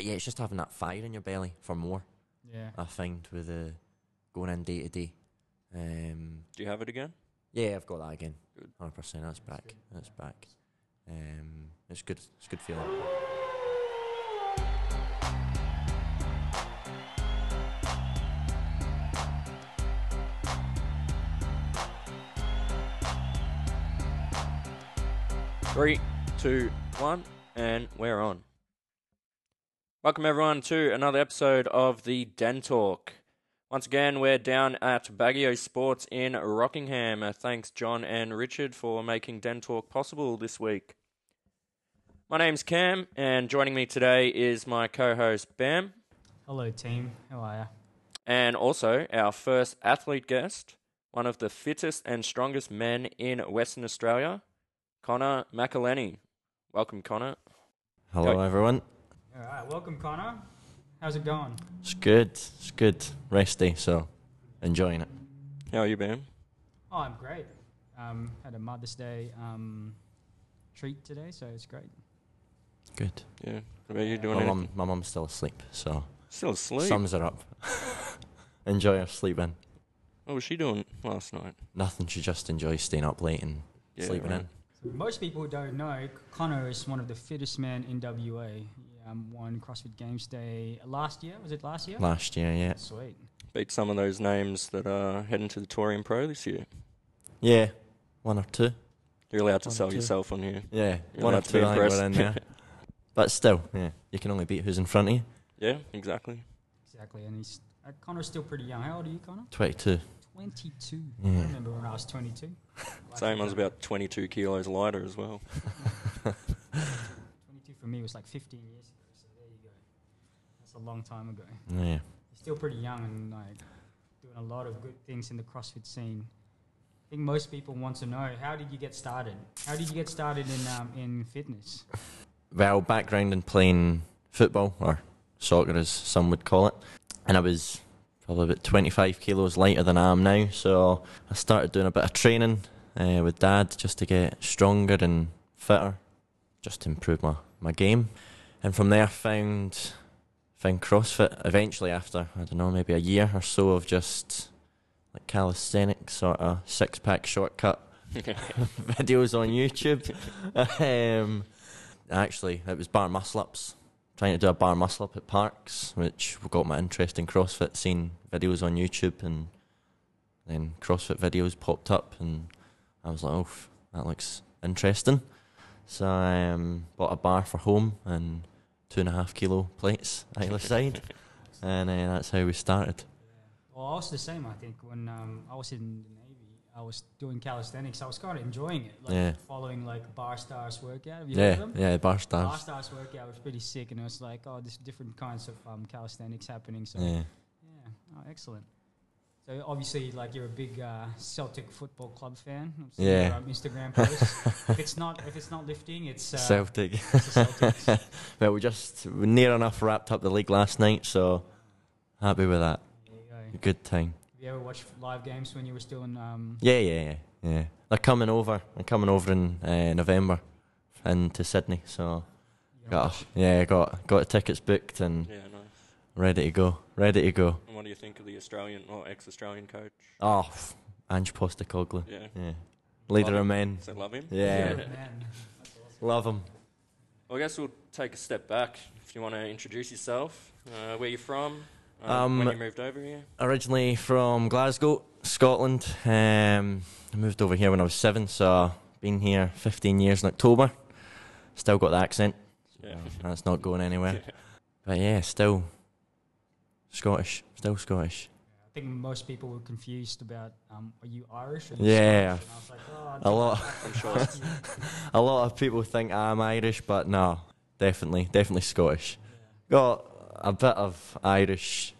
But yeah, it's just having that fire in your belly for more. Yeah, I find with going in day to day. Do you have it again? Yeah, I've got that again. 100%. That's back. Good. That's back. It's good. It's a good feeling. Three, two, one, and we're on. Welcome everyone to another episode of the Den Talk. Once again, we're down at Baggio Sports in Rockingham. Thanks John and Richard for making Den Talk possible this week. My name's Cam, and joining me today is my co-host Bam. Hello team, how are you? And also our first athlete guest, one of the fittest and strongest men in Western Australia, Conor Mceleny. Welcome Conor. Hello everyone. All right, welcome Conor. How's it going? It's good. It's good. Rest day, so enjoying it. How are you, Bam? Oh, I'm great. Had a Mother's Day treat today, so it's great. Good. Yeah. What about you doing? My mum's still asleep, so sums her up. Enjoy her sleeping. What was she doing last night? Nothing. She just enjoys staying up late and sleeping in. Most people don't know, Conor is one of the fittest men in WA. Won CrossFit Games Day last year. Was it last year? Last year, yeah. Sweet. Beat some of those names that are heading to the Torian Pro this year. Yeah, one or two. You're allowed to sell yourself on here. Yeah, you're one or two. We're in there. But still, yeah, you can only beat who's in front of you. Yeah, exactly. Exactly, and he's Conor's still pretty young. How old are you, Conor? 22. 22. Yeah. I remember when I was 22. Same, I was about 22 kilos lighter as well. 22 for me was like 15 years ago, so there you go. That's a long time ago. Yeah. You're still pretty young and like doing a lot of good things in the CrossFit scene. I think most people want to know, how did you get started? How did you get started in fitness? Well, background in playing football, or soccer as some would call it, and I was probably about 25 kilos lighter than I am now, so I started doing a bit of training with Dad just to get stronger and fitter, just to improve my game. And from there, found CrossFit eventually after, I don't know, maybe a year or so of just like calisthenics, sort of six-pack shortcut videos on YouTube. Actually, it was bar muscle-ups. Trying to do a bar muscle up at parks, which got my interest in CrossFit, seeing videos on YouTube, and then CrossFit videos popped up and I was like, oh, that looks interesting. So I bought a bar for home and 2.5 kilo plates either side, and that's how we started. Yeah. Well, I was the same, I think. When I was in the Navy, I was doing calisthenics. I was kind of enjoying it, like following like Bar Stars workout. Have you heard of them? Yeah, Bar Stars. Bar Stars workout was pretty sick, and it was like, oh, there's different kinds of calisthenics happening. So oh, excellent. So obviously, like, you're a big Celtic Football Club fan. Yeah. Instagram posts. if it's not lifting, it's Celtic. It's the Celtics. Well, we just near enough wrapped up the league last night, so happy with that. There you go. Good time. You ever watched live games when you were still in? Yeah. They're coming over. I'm coming over in November, into Sydney. So, got tickets booked and nice. Ready to go. And what do you think of the Australian or ex-Australian coach? Oh, Ange Postecoglou. Yeah. Leader of men. So love him. Yeah. Love him. Well, I guess we'll take a step back. If you want to introduce yourself, where you from? When you moved over here? Originally from Glasgow, Scotland. I moved over here when I was 7, so been here 15 years in October. Still got the accent. Yeah. That's not going anywhere. Yeah. But yeah, still Scottish. Yeah, I think most people were confused about, are you Irish? Or you Scottish? And I was like, oh, a lot of people think I'm Irish, but no, definitely Scottish. Yeah. Got a bit of Irish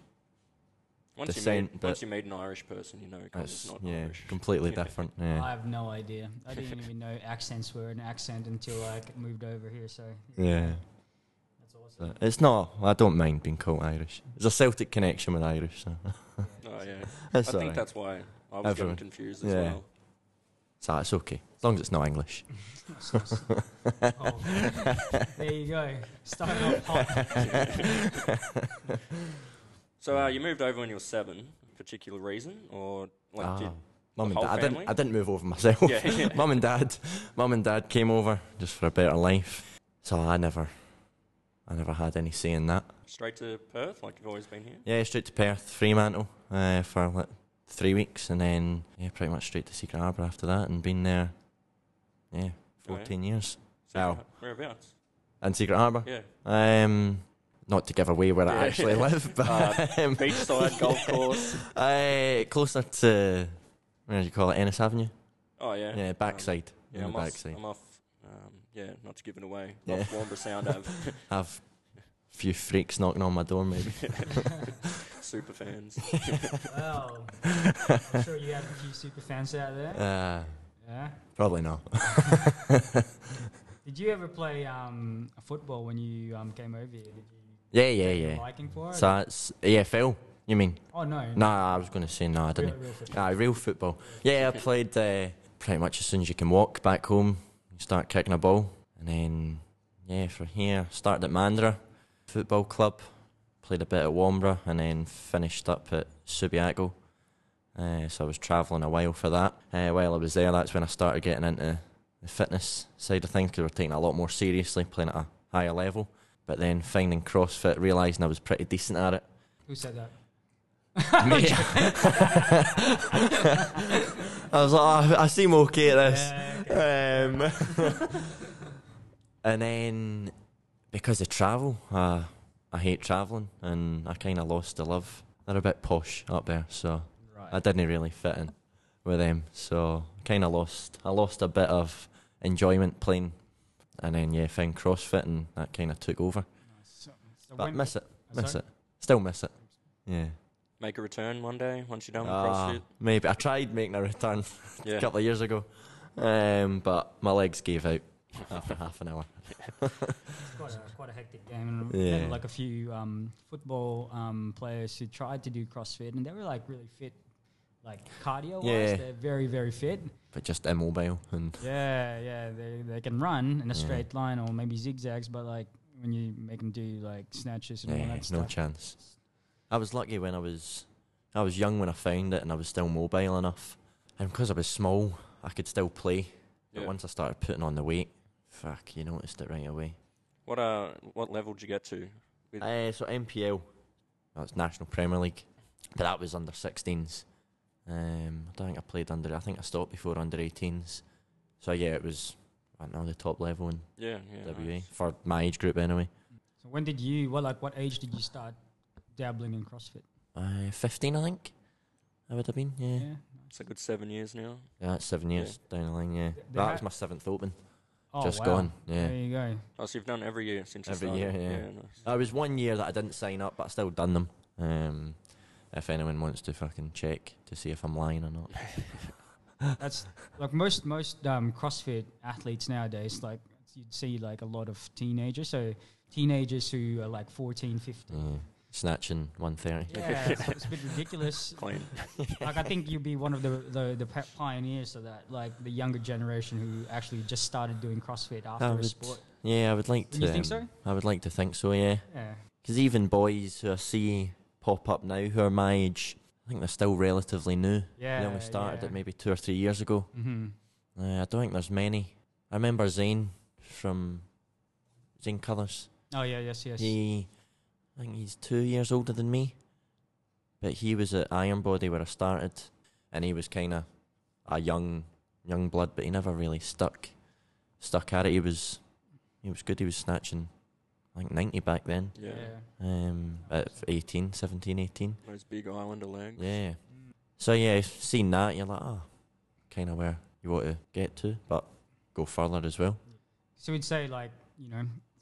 descent. Once you meet an Irish person, you know it's not Irish. Completely different. Yeah. I have no idea. I didn't even know accents were an accent until I moved over here. So that's awesome. It's not. I don't mind being called Irish. There's a Celtic connection with Irish. So. I think that's why I was getting confused as well. So it's okay, as long as it's not English. There you go. Starting off hot. So you moved over when you were 7, particular reason, or like did mum and dad? I didn't move over myself. Yeah, yeah. Mum and dad came over just for a better life. So I never had any say in that. Straight to Perth, like you've always been here? Yeah, straight to Perth, Fremantle for like 3 weeks, and then pretty much straight to Secret Harbour after that, and been there 14 years. So whereabouts? In Secret Harbour? Yeah. Not to give away where I actually live, but beachside, golf course. Closer to, where do you call it, Ennis Avenue? Oh yeah. Yeah, backside. Yeah, I'm off, not to give it away. Yeah. Off Wombra Sound Ave. I've a few freaks knocking on my door, maybe. Super fans. Well, I'm sure you have a few super fans out there. Yeah. Probably not. Did you ever play football when you came over here? Did you Yeah. Liking for it? So it's EFL, you mean? Oh, no. No, I was going to say no, I didn't. Real football. Real football. Yeah, I played pretty much as soon as you can walk back home. You start kicking a ball. And then, from here, started at Mandurah Football Club. Played a bit at Wombra and then finished up at Subiaco. So I was travelling a while for that. While I was there, that's when I started getting into the fitness side of things, because we were taking it a lot more seriously, playing at a higher level. But then finding CrossFit, realising I was pretty decent at it. Who said that? Me. I was like, I seem okay at this. Yeah, okay. And then, because of travel, I hate travelling, and I kind of lost the love. They're a bit posh up there, so I didn't really fit in with them. So kind of I lost a bit of enjoyment playing. And then, found CrossFit, and that kind of took over. Nice. So but miss it. Still miss it. Yeah. Make a return one day once you're done with CrossFit? Maybe. I tried making a return a couple of years ago, but my legs gave out after half an hour. It's quite a hectic game. And I remember like a few football players who tried to do CrossFit, and they were like really fit. Like cardio-wise, they're very, very fit. But just immobile. And they can run in a straight line or maybe zigzags, but like when you make them do like snatches and all that stuff. No chance. I was lucky when I was young when I found it, and I was still mobile enough. And because I was small, I could still play. But once I started putting on the weight, you noticed it right away. What level did you get to? So NPL. That's National Premier League. But that was under 16s. I don't think I played under. I think I stopped before under 18s. So it was, I don't know, the top level in WA, nice. For my age group anyway. So when did you? What age did you start dabbling in CrossFit? 15, I think. I would have been. Yeah. It's a good 7 years now. Yeah, it's 7 years down the line. Yeah, that was my 7th Open. Oh, just gone. Yeah. There you go. Oh, so you've done every year since you started. Every year, yeah. Nice. There was 1 year that I didn't sign up, but I still done them. If anyone wants to fucking check to see if I'm lying or not. That's like most CrossFit athletes nowadays, like you'd see like a lot of teenagers. So teenagers who are like 14, 15. Snatching 130. Yeah, it's a bit ridiculous. Clean. Like I think you'd be one of the pioneers of that, like the younger generation who actually just started doing CrossFit after a sport. Yeah, I would like to. You think so? I would like to think so, yeah. Yeah. Because even boys who I see pop up now who are my age, I think they're still relatively new. Yeah, they only started it maybe 2 or 3 years ago. I don't think there's many. I remember Zane from Zane Colours. Oh yeah, yes. I think he's 2 years older than me, but he was at Iron Body where I started, and he was kind of a young blood, but he never really stuck at it. He was good. He was snatching, I think, 90 back then. Yeah. At 18, 17, 18. Those big Islander legs. Yeah. So, seeing that, you're like, kind of where you want to get to, but go further as well. So we'd say, like,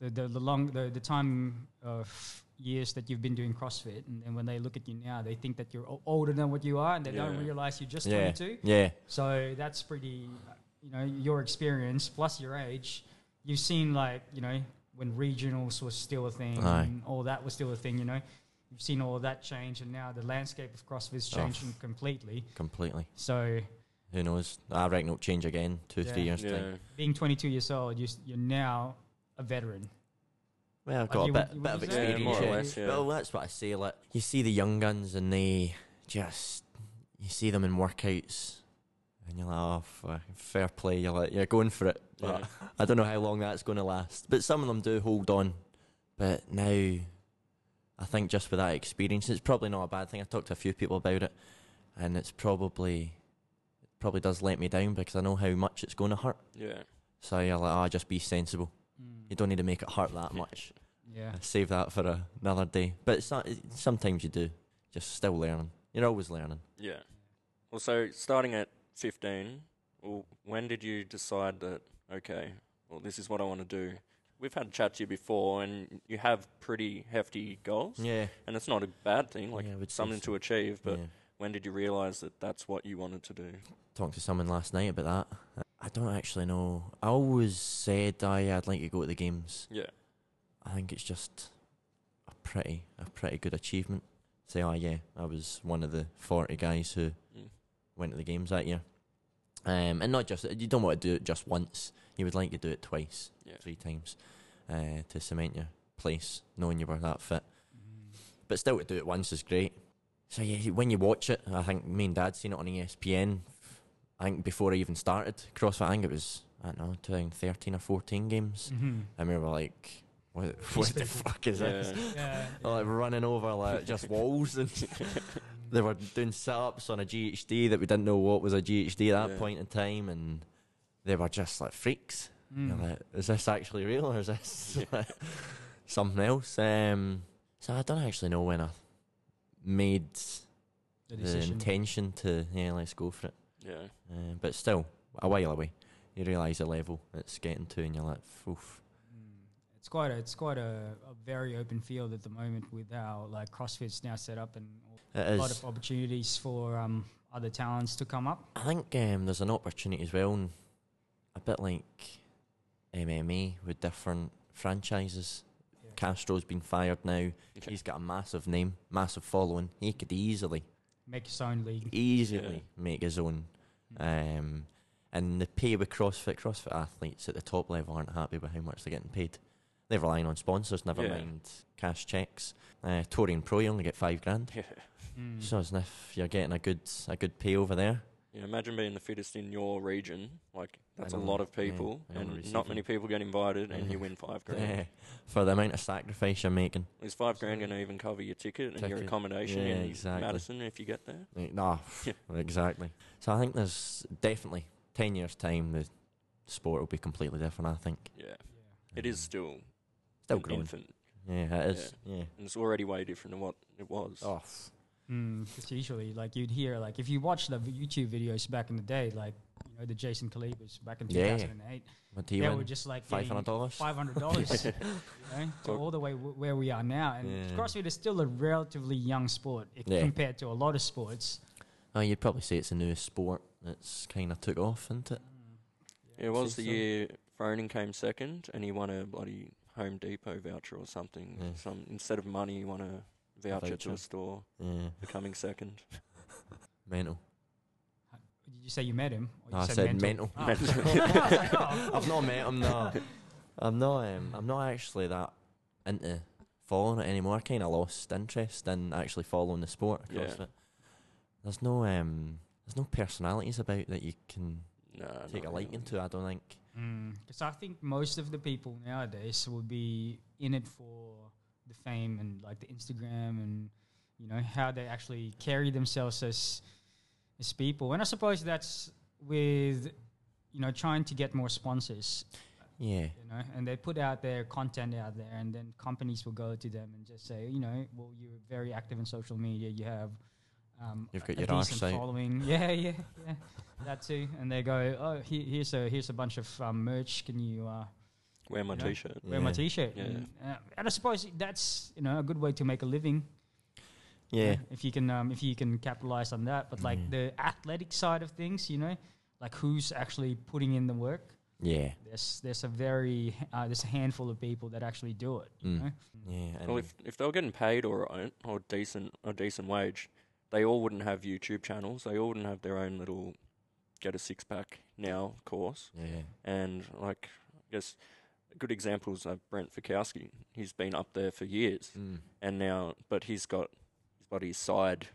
the time of years that you've been doing CrossFit, and when they look at you now, they think that you're older than what you are, and they don't realise you're just 22. Yeah. So that's pretty, your experience plus your age, you've seen, like, when regionals was still a thing and all that was still a thing, You've seen all that change, and now the landscape of CrossFit's changing completely. So who knows? I reckon it'll change again 2-3 years time. Being 22 years old, you're now a veteran. Well, I've got a bit of experience. More or less, yeah. Well, that's what I say. Like, you see the young guns and they just, you see them in workouts and you're like, oh, fair play. You're like, you're going for it. But I don't know how long that's going to last. But some of them do hold on. But now, I think just with that experience, it's probably not a bad thing. I talked to a few people about it and it's probably does let me down because I know how much it's going to hurt. Yeah. So you're like, oh, just be sensible. You don't need to make it hurt that much. Yeah. Save that for another day. But it's not, sometimes you do. Just still learning. You're always learning. Yeah. Well, so starting at 15, well, when did you decide that, okay, well, this is what I want to do? We've had a chat to you before, and you have pretty hefty goals. Yeah. And it's not a bad thing. Like, it's something to achieve. But when did you realise that that's what you wanted to do? Talked to someone last night about that. I don't actually know. I always said I'd like to go to the games. Yeah. I think it's just a pretty good achievement. Say, oh yeah, I was one of the 40 guys who went to the games that year. And not just, you don't want to do it just once. You would like to do it twice, 3 times, to cement your place, knowing you were that fit. But still, to do it once is great. So yeah, when you watch it, I think me and Dad seen it on ESPN. I think before I even started CrossFit, I think it was, I don't know, 2013 or 14 games. And we were like, what the fuck is this? Like running over like just walls. And they were doing sit-ups on a GHD that we didn't know what was a GHD at that point in time. And they were just like freaks. Like, is this actually real or is this like something else? So I don't actually know when I made the intention to, let's go for it. Yeah. But still, a while away. You realise the level it's getting to and you're like, oof. It's quite a very open field at the moment with how like CrossFit's now set up and a lot of opportunities for other talents to come up. I think there's an opportunity as well, and a bit like MMA with different franchises. Yeah. Castro's been fired now. Okay. He's got a massive name, massive following. He could easily make his own league. Make his own. And the pay with CrossFit athletes at the top level aren't happy with how much they're getting paid. They're relying on sponsors, never mind cash checks. Torian Pro, you only get £5,000. Yeah. So as if you're getting a good pay over there. Yeah, imagine being the fittest in your region. Like, that's a lot of people, and not many people get invited, and you win £5,000. Yeah. For the amount of sacrifice you're making. Is £5,000 going to even cover your ticket and your accommodation in Madison if you get there? No, exactly. So I think there's definitely 10 years' time, the sport will be completely different, I think. Yeah. It is still growing. Infant. Yeah, it is. Yeah. And it's already way different than what it was. Oh, because usually, like, you'd hear, like, if you watch the YouTube videos back in the day, like, you know, the Jason Kalibas back in 2008, they were just like $500 you know, to all the way where we are now. And CrossFit is still a relatively young sport compared to a lot of sports. Oh, you'd probably say it's the newest sport that's kind of took off, isn't it? Yeah, it was the year Froning came second, and he won a bloody Home Depot voucher or something. Yeah. Instead of money, he won a voucher to a store, becoming second. Mental. Did you say you met him? Or no, I said mental. I've not met him. No, I'm not actually that into following it anymore. I kind of lost interest in actually following the sport. CrossFit. There's no personalities about that you can take a liking to. I don't think. Because I think most of the people nowadays will be in it for the fame and like the Instagram and, you know, how they actually carry themselves as people. And I suppose that's with, you know, trying to get more sponsors. Yeah. You know, and they put out their content out there, and then companies will go to them and just say, you know, well, you're very active in social media. You have you've got your arse following. Yeah. That too. And they go, oh, here's a bunch of merch. Can you... wear my T-shirt. Wear my T-shirt. Yeah. And I suppose that's, you know, a good way to make a living. Yeah. If you can capitalize on that. But like the athletic side of things, you know, like who's actually putting in the work. Yeah. There's a handful of people that actually do it. You know? Yeah. Well, if they were getting paid or decent wage, they all wouldn't have YouTube channels. They all wouldn't have their own little get a six-pack now, of course. Yeah. And, like, I guess good examples are Brent Fikowski. He's been up there for years. Mm. And now, but he's got his body side,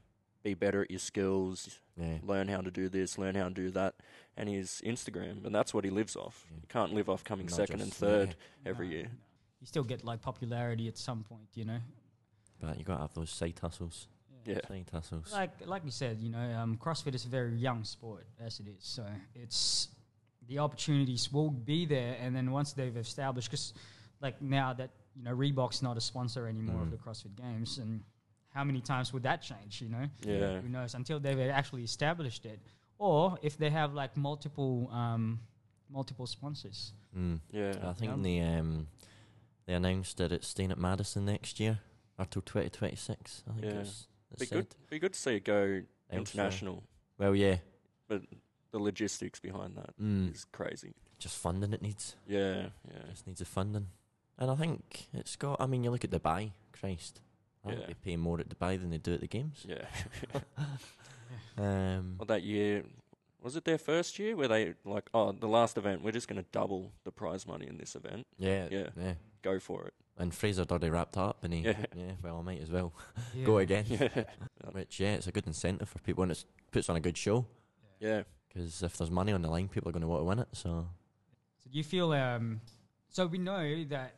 be better at your skills, learn how to do this, learn how to do that. And his Instagram, and that's what he lives off. Yeah. You can't live off coming second and third every year. No. You still get, like, popularity at some point, you know. But you got to have those side hustles. Yeah. Like we said, you know, CrossFit is a very young sport as it is. So it's the opportunities will be there. And then once they've established, because like now that, you know, Reebok's not a sponsor anymore of the CrossFit Games. And how many times would that change, you know? Yeah. Who knows until they've actually established it. Or if they have like multiple sponsors. Mm. Yeah. I think they announced that it's staying at Madison next year until 2026. I think it's... Be good to see it go international. Well, yeah. But the logistics behind that is crazy. Just funding it needs. Yeah, yeah. Just needs a funding. And I think it's got, I mean, you look at Dubai, Christ. I think they pay more at Dubai than they do at the games. Yeah. Well, that year, was it their first year where they, like, oh, the last event, we're just going to double the prize money in this event. Yeah. Yeah. Yeah. Go for it. And Fraser'd already wrapped up, and he, well, I might as well go again. Yeah. Which, it's a good incentive for people, and it puts on a good show. Yeah. Because if there's money on the line, people are going to want to win it, so. So do you feel, so we know that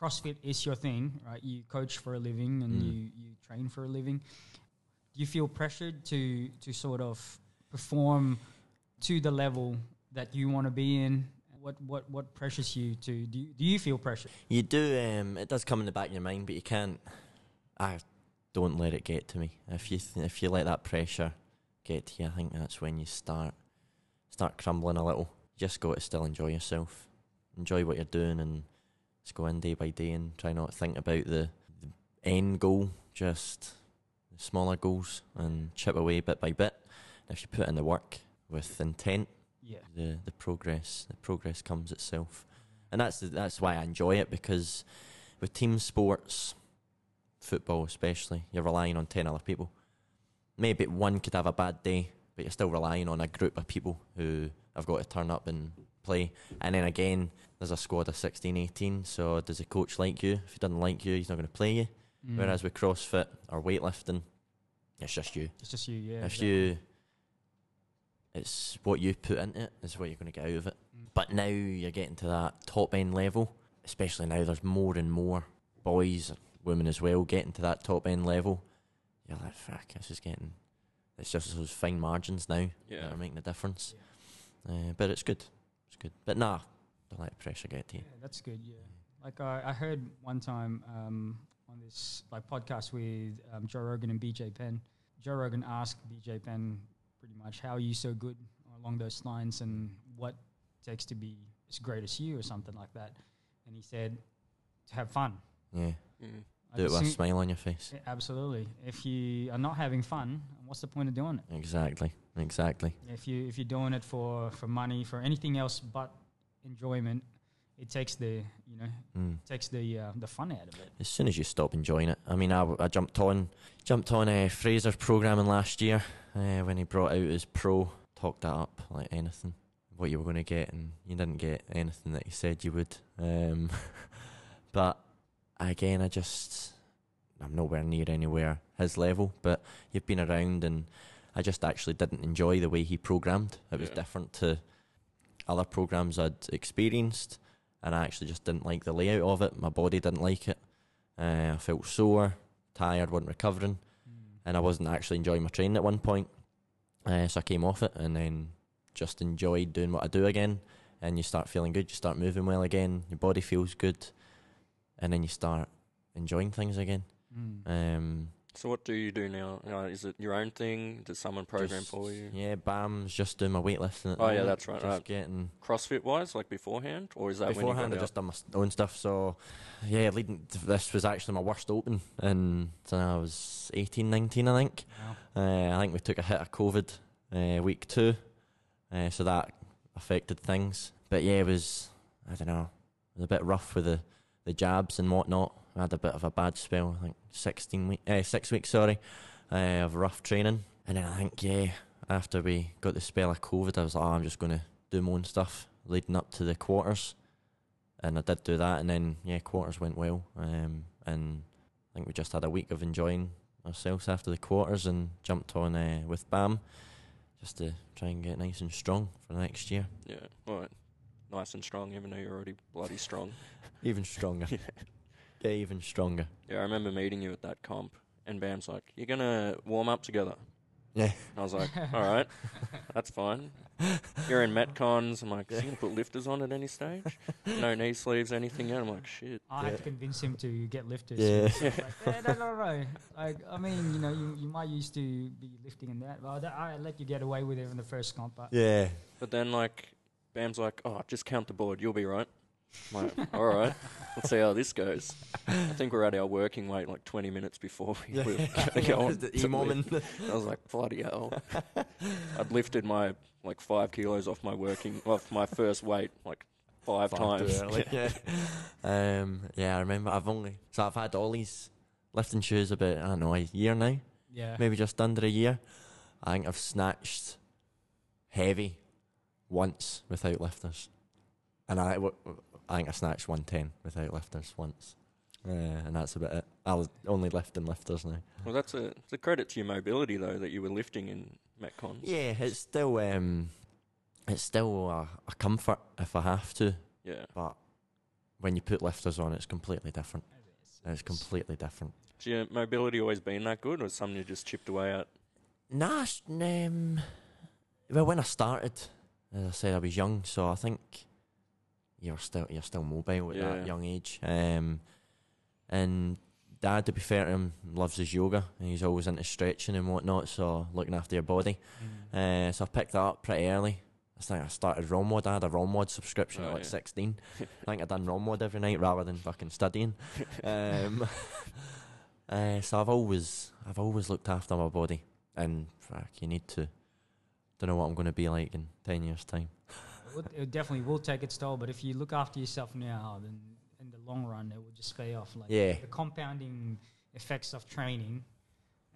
CrossFit is your thing, right? You coach for a living, and you train for a living. Do you feel pressured to sort of perform to the level that you want to be in? What pressures you to do you feel pressure? You do. It does come in the back of your mind, but you can't. I don't let it get to me. If you let that pressure get to you, I think that's when you start crumbling a little. You just got to still enjoy yourself, enjoy what you're doing, and just go in day by day and try not to think about the end goal. Just the smaller goals and chip away bit by bit. And if you put in the work with intent. Yeah, the progress comes itself, and that's why I enjoy it, because with team sports, football especially, you're relying on 10 other people. Maybe one could have a bad day, but you're still relying on a group of people who have got to turn up and play. And then again, there's a squad of 16, 18. So does the coach like you? If he doesn't like you, he's not going to play you. Mm. Whereas with CrossFit or weightlifting, it's just you. It's just you, yeah. It's what you put into it is what you're going to get out of it. Mm. But now you're getting to that top-end level, especially now there's more and more boys, women as well, getting to that top-end level. You're like, fuck, this is getting... It's just those fine margins now that are making a difference. Yeah. But it's good. It's good. But nah, don't let the pressure get to you. Yeah, that's good, yeah. Like, I heard one time on this like podcast with Joe Rogan and BJ Penn. Joe Rogan asked BJ Penn... pretty much, how are you so good along those lines, and what it takes to be as great as you or something like that. And he said, to have fun. Yeah. Mm. Do it with a smile on your face. Absolutely. If you are not having fun, what's the point of doing it? Exactly. If you're doing it for money, for anything else but enjoyment, it takes the fun out of it. As soon as you stop enjoying it, I mean, I jumped on Fraser's programming last year when he brought out his pro, talked that up like anything, what you were going to get, and you didn't get anything that you said you would. But again, I'm nowhere near anywhere his level, but you've been around, and I just actually didn't enjoy the way he programmed. It was different to other programs I'd experienced. And I actually just didn't like the layout of it. My body didn't like it. I felt sore, tired, wasn't recovering. Mm. And I wasn't actually enjoying my training at one point. So I came off it and then just enjoyed doing what I do again. And you start feeling good. You start moving well again. Your body feels good. And then you start enjoying things again. Mm. So what do you do now? Is it your own thing? Does someone program for you? Yeah, BAM's just doing my weightlifting. Oh, yeah, that's right. Getting CrossFit-wise, like beforehand? Or is that beforehand, I just done my own stuff. So, yeah, leading to this was actually my worst open. And so I was 18, 19, I think. Wow. I think we took a hit of COVID week 2. So that affected things. But, yeah, it was, I don't know, it was a bit rough with the jabs and whatnot. I had a bit of a bad spell, I think 6 weeks of rough training. And then I think, after we got the spell of COVID, I was like, oh, I'm just going to do my own stuff leading up to the quarters. And I did do that, and then, yeah, quarters went well. And I think we just had a week of enjoying ourselves after the quarters and jumped on with BAM just to try and get nice and strong for the next year. Yeah, all right. Nice and strong, even though you're already bloody strong. Even stronger. Yeah. Get even stronger. Yeah, I remember meeting you at that comp, and BAM's like, you're going to warm up together. Yeah. And I was like, all right, that's fine. You're in Metcons. I'm like, is he going to put lifters on at any stage? No knee sleeves, anything yet? I'm like, shit. I had to convince him to get lifters. Yeah. So like, no. Like, I mean, you know, you might used to be lifting and that. Well, I let you get away with it in the first comp. But yeah. But then, like, BAM's like, oh, just count the board. You'll be right. I'm like, all right. Let's see how this goes. I think we're at our working weight like 20 minutes before we were going to go on to lift. I was like, bloody hell. I'd lifted my like 5 kilos off my first weight like five times. Early, yeah. Yeah. I remember I've had Ollie's lifting shoes about, I don't know, a year now. Yeah. Maybe just under a year. I think I've snatched heavy once without lifters. And I think I snatched 110 without lifters once. And that's about it. I was only lifting lifters now. Well, that's a credit to your mobility, though, that you were lifting in Metcons. Yeah, it's still a comfort if I have to. Yeah. But when you put lifters on, it's completely different. It's completely different. Has your mobility always been that good, or something you just chipped away at? Nah, well, when I started, as I said, I was young, so I think... You're still mobile at that young age. And Dad, to be fair to him, loves his yoga, and he's always into stretching and whatnot, so looking after your body. Mm. So I picked that up pretty early. I think I started ROMWOD. I had a ROMWOD subscription at 16. I think I'd done ROMWOD every night rather than fucking studying. So I've always looked after my body, and fuck, you need to. Don't know what I'm going to be like in 10 years' time. It definitely will take its toll, but if you look after yourself now, then in the long run, it will just pay off. Like the compounding effects of training,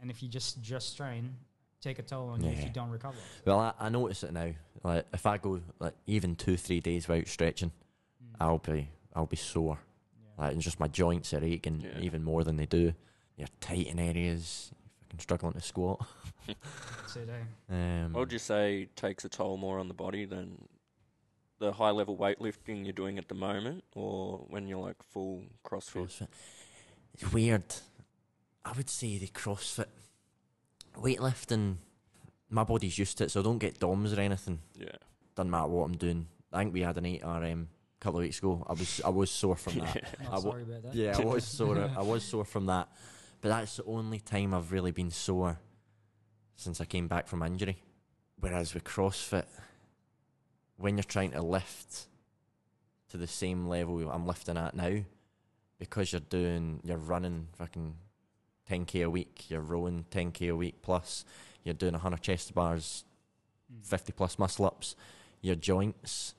and if you just train, take a toll on you if you don't recover. Well, I notice it now. Like if I go like even 2-3 days without stretching, I'll be sore. Yeah. Like, and just my joints are aching even more than they do. You're tight in areas. Struggling to squat. What would you say takes a toll more on the body than the high level weightlifting you're doing at the moment, or when you're like full CrossFit? It's weird. I would say the CrossFit weightlifting, my body's used to it, so I don't get DOMs or anything. Yeah. Doesn't matter what I'm doing. I think we had an 8RM a couple of weeks ago. I was sore from that. Sorry about that. Yeah, I was sore. I was sore from that. But that's the only time I've really been sore since I came back from injury. Whereas with CrossFit, when you're trying to lift to the same level I'm lifting at now, because you're running fucking 10k a week, you're rowing 10k a week plus, you're doing 100 chest bars, 50 plus muscle ups, your joints,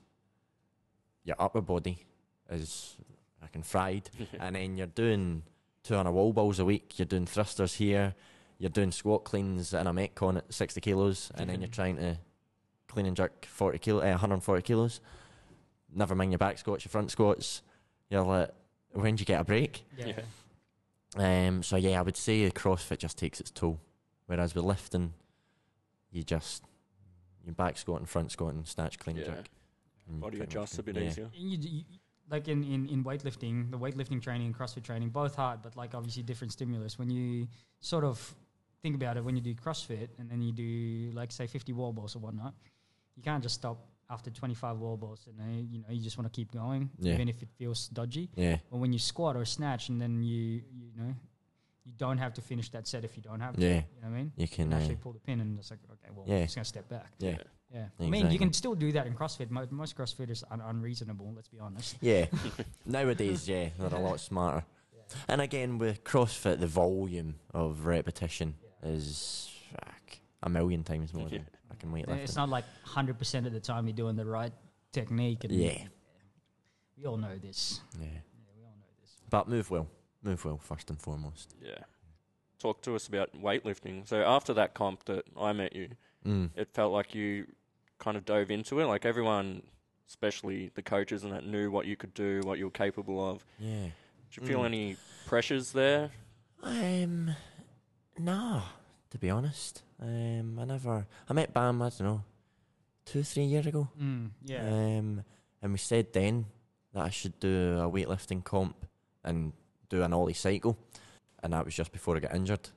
your upper body is fucking fried, and then you're doing 200 wall balls a week, you're doing thrusters here, you're doing squat cleans and a Metcon at 60 kilos, and then you're trying to clean and jerk 140 kilos. Never mind your back squats, your front squats. You're like, when do you get a break? Yeah. So yeah, I would say the CrossFit just takes its toll. Whereas with lifting, you back squatting, front squatting, snatch, clean and jerk. And body adjusts a bit easier. Like in weightlifting, the weightlifting training and CrossFit training, both hard, but like obviously different stimulus. When you sort of think about it, when you do CrossFit and then you do like say 50 wall balls or whatnot, you can't just stop after 25 wall balls and then, you know, you just want to keep going, even if it feels dodgy. Yeah. But when you squat or snatch and then you know, you don't have to finish that set if you don't have to. You know what I mean? You can actually pull the pin and it's like, okay, well, I'm just going to step back. Yeah. Yeah, exactly. I mean, you can still do that in CrossFit. Most CrossFitters are unreasonable, let's be honest. Yeah. Nowadays, they're a lot smarter. Yeah. And again, with CrossFit, the volume of repetition is a million times more than I can weightlifting. It's not like 100% of the time you're doing the right technique. And we all know this. Yeah. We all know this. But move well. Move well, first and foremost. Yeah. talk to us about weightlifting. So after that comp that I met you, it felt like you kind of dove into it. Like everyone, especially the coaches and that, knew what you could do, what you were capable of. Yeah. Did you feel any pressures there? No, to be honest. I met Bam, I don't know, 2-3 years ago. Yeah. And we said then that I should do a weightlifting comp and do an ollie cycle. And that was just before I got injured.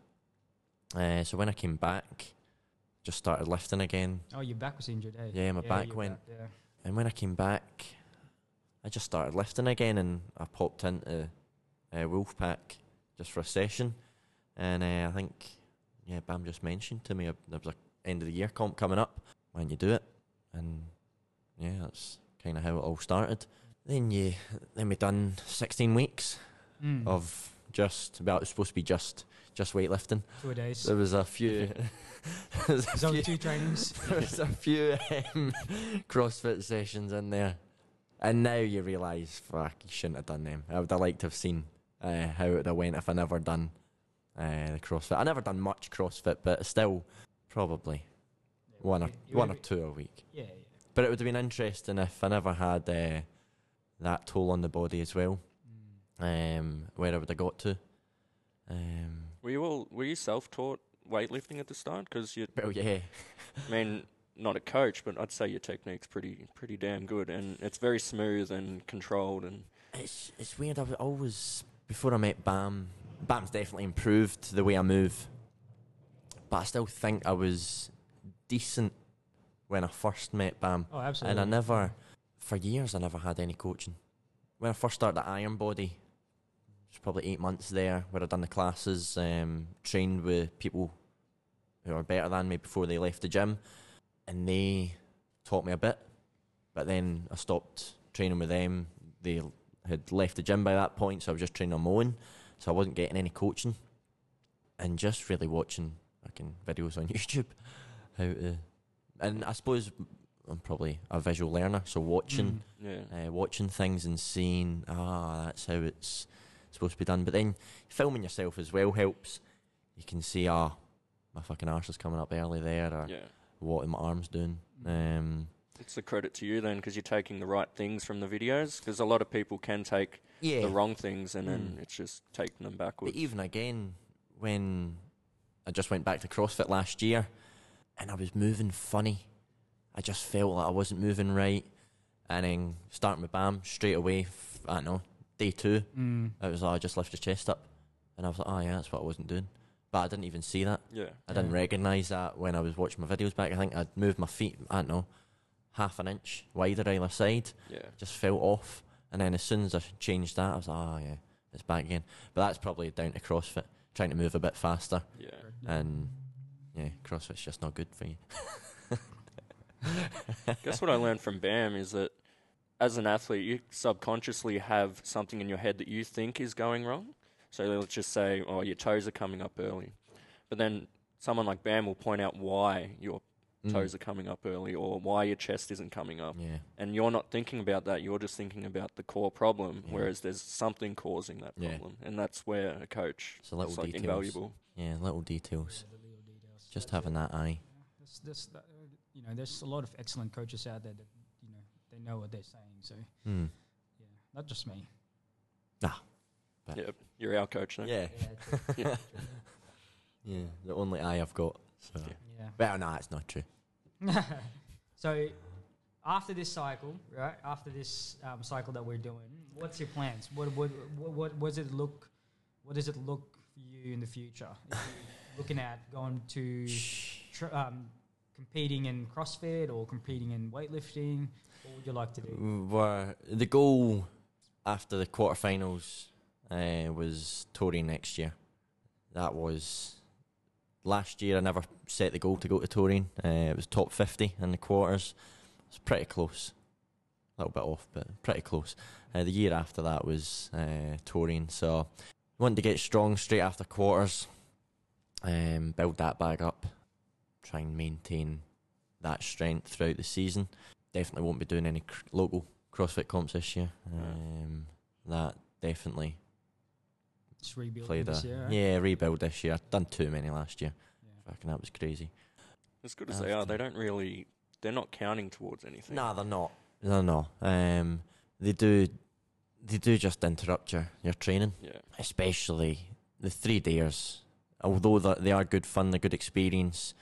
So when I came back, just started lifting again. Oh, your back was injured, eh? Yeah, my back went. Yeah. And when I came back, I just started lifting again, and I popped into Wolfpack just for a session. And I think, Bam just mentioned to me there was a end of the year comp coming up. Why don't you do it? And yeah, that's kind of how it all started. Then we done 16 weeks of just, well, it was supposed to be just weightlifting. 4 days. There was a few. There's only two trainings. There was a few CrossFit sessions in there. And now you realise, fuck, you shouldn't have done them. I would have liked to have seen how it would have went if I never done the CrossFit. I never done much CrossFit, but still probably one or two a week. Yeah, yeah. But it would have been interesting if I never had that toll on the body as well. Where I would have got to. Were you self-taught weightlifting at the start? Because yeah. I mean, not a coach, but I'd say your technique's pretty damn good, and it's very smooth and controlled. And it's weird. I was always, before I met Bam, Bam's definitely improved the way I move, but I still think I was decent when I first met Bam. Oh, absolutely. And for years I never had any coaching. When I first started at Iron Body, it was probably 8 months there where I'd done the classes, trained with people who were better than me before they left the gym, and they taught me a bit, but then I stopped training with them. They had left the gym by that point, so I was just training on my own, so I wasn't getting any coaching, and just really watching fucking videos on YouTube. And I suppose I'm probably a visual learner, so watching things and seeing, that's how it's supposed to be done. But then filming yourself as well helps. You can see, my fucking arse is coming up early there, or what my arm's doing. It's a credit to you then, because you're taking the right things from the videos, because a lot of people can take the wrong things and then it's just taking them backwards. But even again, when I just went back to CrossFit last year and I was moving funny, I just felt like I wasn't moving right. And then starting with Bam straight away, I don't know, day two, it was like I just lift your chest up. And I was like, that's what I wasn't doing. But I didn't even see that. Yeah, I didn't recognise that when I was watching my videos back. I think I'd moved my feet, I don't know, half an inch wider either side. Yeah. Just fell off. And then as soon as I changed that, I was like, it's back again. But that's probably down to CrossFit, trying to move a bit faster. Yeah. And CrossFit's just not good for you. Guess what I learned from Bam is that as an athlete, you subconsciously have something in your head that you think is going wrong. So let's just say, your toes are coming up early. But then someone like Bam will point out why your toes are coming up early, or why your chest isn't coming up. Yeah. And you're not thinking about that. You're just thinking about the core problem, whereas there's something causing that problem. Yeah. And that's where a coach is like invaluable. Yeah, little details. Yeah, the little details. Just having that eye. There's a lot of excellent coaches out there that, they know what they're saying. So, not just me. Nah. But you're our coach, though. Yeah. Yeah, the only eye I've got. So. Yeah. Well, no, it's not true. So, after this cycle, right, after this cycle that we're doing, what's your plans? What does it look for you in the future? If you're looking at going to... competing in CrossFit or competing in weightlifting? What would you like to do? Well, the goal after the quarterfinals was Torian next year. That was last year. I never set the goal to go to Torian. It was top 50 in the quarters. It was pretty close. A little bit off, but pretty close. The year after that was Torian. So wanted to get strong straight after quarters, build that bag up. Try and maintain that strength throughout the season. Definitely won't be doing any local CrossFit comps this year. That definitely Just rebuild this year. Right? Yeah, rebuild this year. I'd done too many last year. Yeah. Fucking, that was crazy. As good as they are, they don't really. They're not counting towards anything. No, they're not. They're not. They do just interrupt your training. Yeah. Especially the 3 days. Although they are good fun, they're good experience,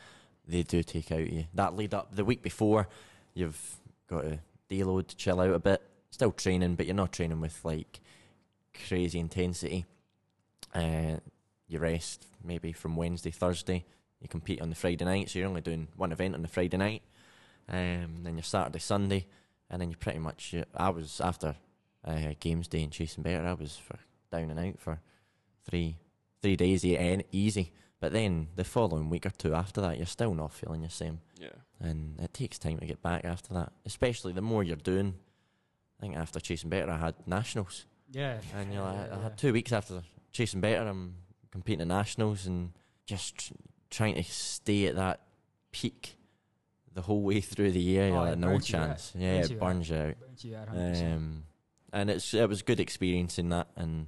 they do take out you. That lead up, the week before, you've got to deload, chill out a bit. Still training, but you're not training with like crazy intensity. You rest maybe from Wednesday, Thursday. You compete on the Friday night, so you're only doing one event on the Friday night. Then your Saturday, Sunday, and then you pretty much... I was, after Games Day and Chasing Better, I was for down and out for three days easy. But then the following week or two after that, you're still not feeling the same. Yeah. And it takes time to get back after that, especially the more you're doing. I think after Chasing Better, I had nationals. Yeah. And you're like, I had 2 weeks after Chasing Better, I'm competing at nationals and just trying to stay at that peak the whole way through the year. You're like, no chance. Yeah, it burns you out. And it was good experiencing that and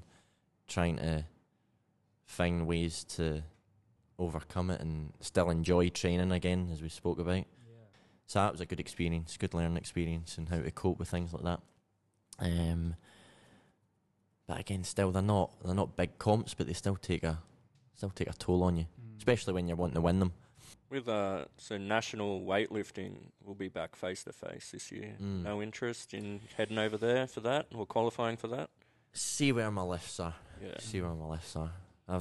trying to find ways to overcome it and still enjoy training again, as we spoke about. Yeah. So that was a good experience, good learning experience, and how to cope with things like that. But again, still they're not big comps, but they still take a toll on you, especially when you're wanting to win them. With so national weightlifting will be back face to face this year. No interest in heading over there for that or qualifying for that. See where my lifts are. Yeah. See where my lifts are. I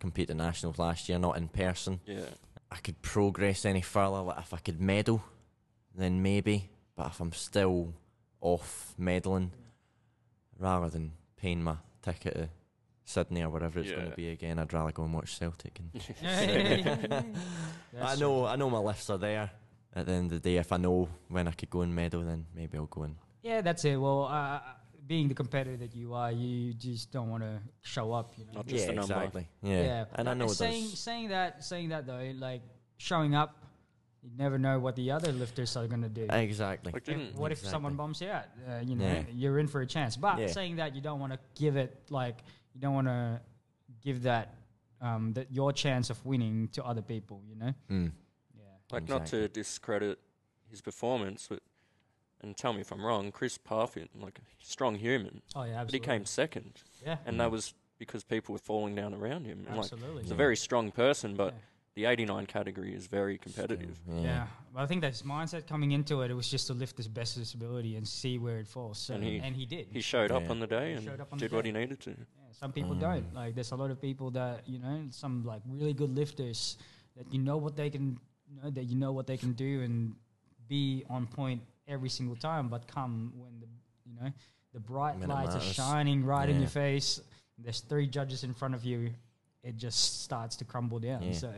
competed at nationals last year, not in person. Yeah. I could progress any further. Like if I could medal, then maybe. But if I'm still off medaling, rather than paying my ticket to Sydney or whatever it's going to be again, I'd rather go and watch Celtic. And I know my lifts are there. At the end of the day, if I know when I could go and medal, then maybe I'll go and... Yeah, that's it. Well, being the competitor that you are, you just don't want to show up. You know? Not just a number. Exactly. Yeah. And I know saying that though, like showing up, you never know what the other lifters are going to do. Exactly. Like what if someone bumps you out? You know, you're in for a chance. But saying that, you don't want to give it like... You don't want to give that your chance of winning to other people, you know? Mm. Yeah. Like, not to discredit his performance, but, and tell me if I'm wrong, Chris Parfitt, like a strong human. Oh, yeah, absolutely. But he came second. Yeah. And that was because people were falling down around him. And absolutely. Like, he's a very strong person, but the 89 category is very competitive. Yeah. But I think that his mindset coming into it, it was just to lift his best disability and see where it falls. So, and he did. He showed up on the day and did what he needed to. Some people don't. Like, there's a lot of people that, you know, some like really good lifters that you know what they can, you know, that you know what they can do and be on point every single time. But come when the, you know, the bright lights are shining right in your face, there's three judges in front of you, it just starts to crumble down. Yeah. So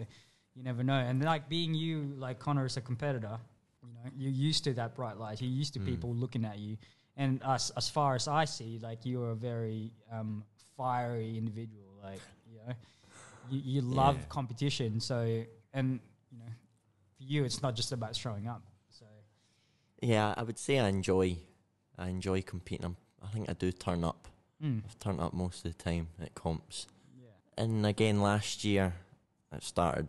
you never know. And like being you, like Conor is a competitor, you know, you're used to that bright light. You're used to people looking at you. And as far as I see, like you're a very fiery individual, like, you know, you love competition. So, and you know, for you it's not just about showing up. So yeah, I would say I enjoy competing. I think I do turn up. I've turned up most of the time at comps. Yeah. And again, last year it started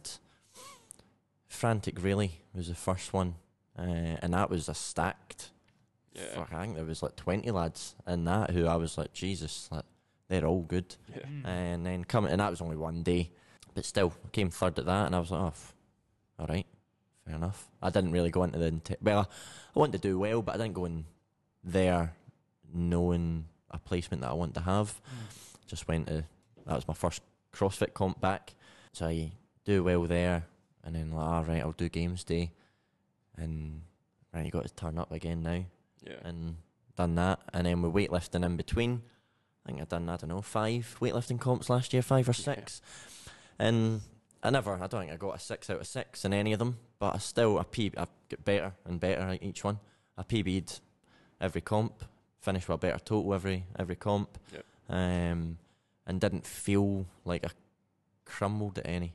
Frantic. Really was the first one, and that was a stacked... Fuck, I think there was like 20 lads in that who I was like, Jesus, like, they're all good. Yeah. And then coming, and that was only one day, but still, I came third at that, and I was like, oh, all right, fair enough. I didn't really go into the... well, I wanted to do well, but I didn't go in there knowing a placement that I wanted to have. Just went to... That was my first CrossFit comp back. So I do well there, and then like, all right, I'll do Games Day. And right, you got to turn up again now. Yeah. And done that. And then with weightlifting in between... I think I'd done, I don't know, 5 weightlifting comps last year, 5 or 6. Yeah. And I don't think I got a 6 out of 6 in any of them, but I still, I get better and better at each one. I PB'd every comp, finished with a better total every comp, and didn't feel like I crumbled at any.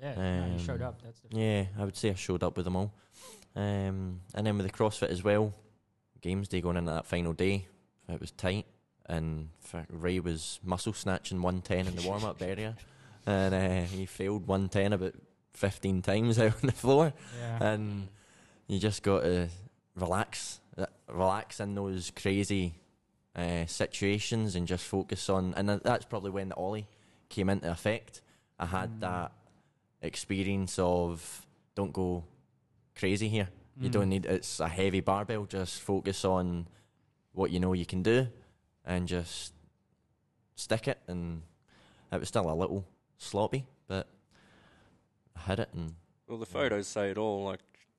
Yeah, no, you showed up. That's the... Yeah, I would say I showed up with them all. And then with the CrossFit as well, Games Day going into that final day, it was tight. and Ray was muscle snatching 110 in the warm-up area, and he failed 110 about 15 times out on the floor. Yeah. And you just got to relax in those crazy situations and just focus on, and that's probably when the ollie came into effect. I had that experience of don't go crazy here. You don't need, it's a heavy barbell, just focus on what you know you can do and just stick it. And it was still a little sloppy, but I had it. And well, the photos say it all. Like,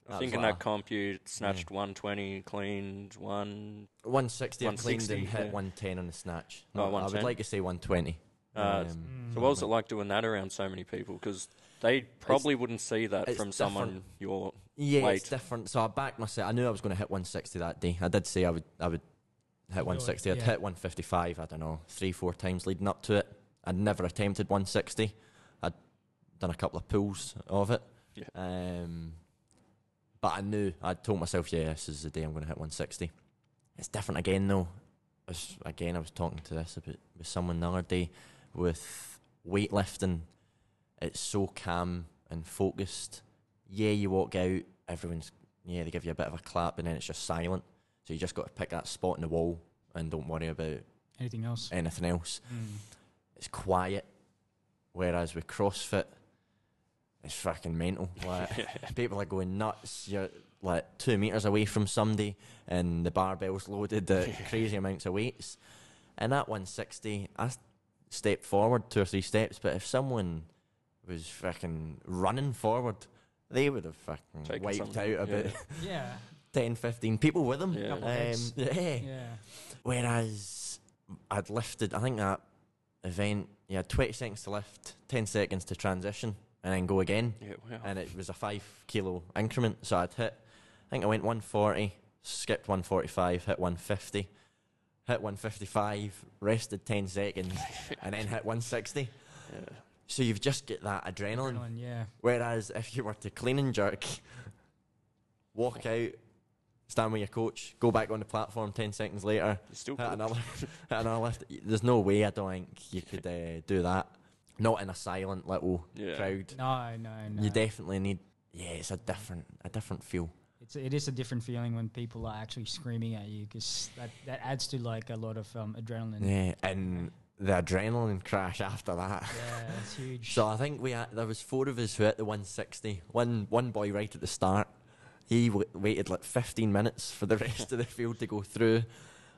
I think in that comp you snatched 120, cleaned 160, I cleaned and hit 110 on the snatch. No, I would like to say 120. So what was it like doing that around so many people? Because they probably wouldn't see that from someone your weight. It's different. So I backed myself. I knew I was going to hit 160 that day. I did say I would hit 160. I'd hit 155, I don't know, 3-4 times leading up to it. I'd never attempted 160. I'd done a couple of pulls of it. Yeah. But I knew, I told myself, yeah, this is the day I'm going to hit 160. It's different again, though. Again, I was talking to this about with someone the other day. With weightlifting, it's so calm and focused. Yeah, you walk out, everyone's, yeah, they give you a bit of a clap, and then it's just silent. So you just got to pick that spot in the wall and don't worry about anything else. It's quiet, whereas with CrossFit, it's freaking mental. Like, people are going nuts. You're like 2 meters away from somebody and the barbell's loaded at crazy amounts of weights. And at 160, I step forward 2 or 3 steps, but if someone was freaking running forward, they would have fucking wiped out about 10-15 people with them. Yeah. Whereas I'd lifted, I think that event, you had 20 seconds to lift, 10 seconds to transition, and then go again. Yeah, wow. And it was a 5 kilo increment, so I'd hit, I think I went 140, skipped 145, hit 150, hit 155, rested 10 seconds, and then hit 160. Yeah. So you've just got that adrenaline. Whereas if you were to clean and jerk, walk out, stand with your coach, go back on the platform 10 seconds later, still hit another lift. There's no way, I don't think, you could do that. Not in a silent little crowd. No. You definitely need, it's a different feel. It is a different feeling when people are actually screaming at you, because that adds to like a lot of adrenaline. Yeah, and the adrenaline crash after that. Yeah, that's huge. So I think there was 4 of us who hit the 160. One boy right at the start, he waited like 15 minutes for the rest of the field to go through,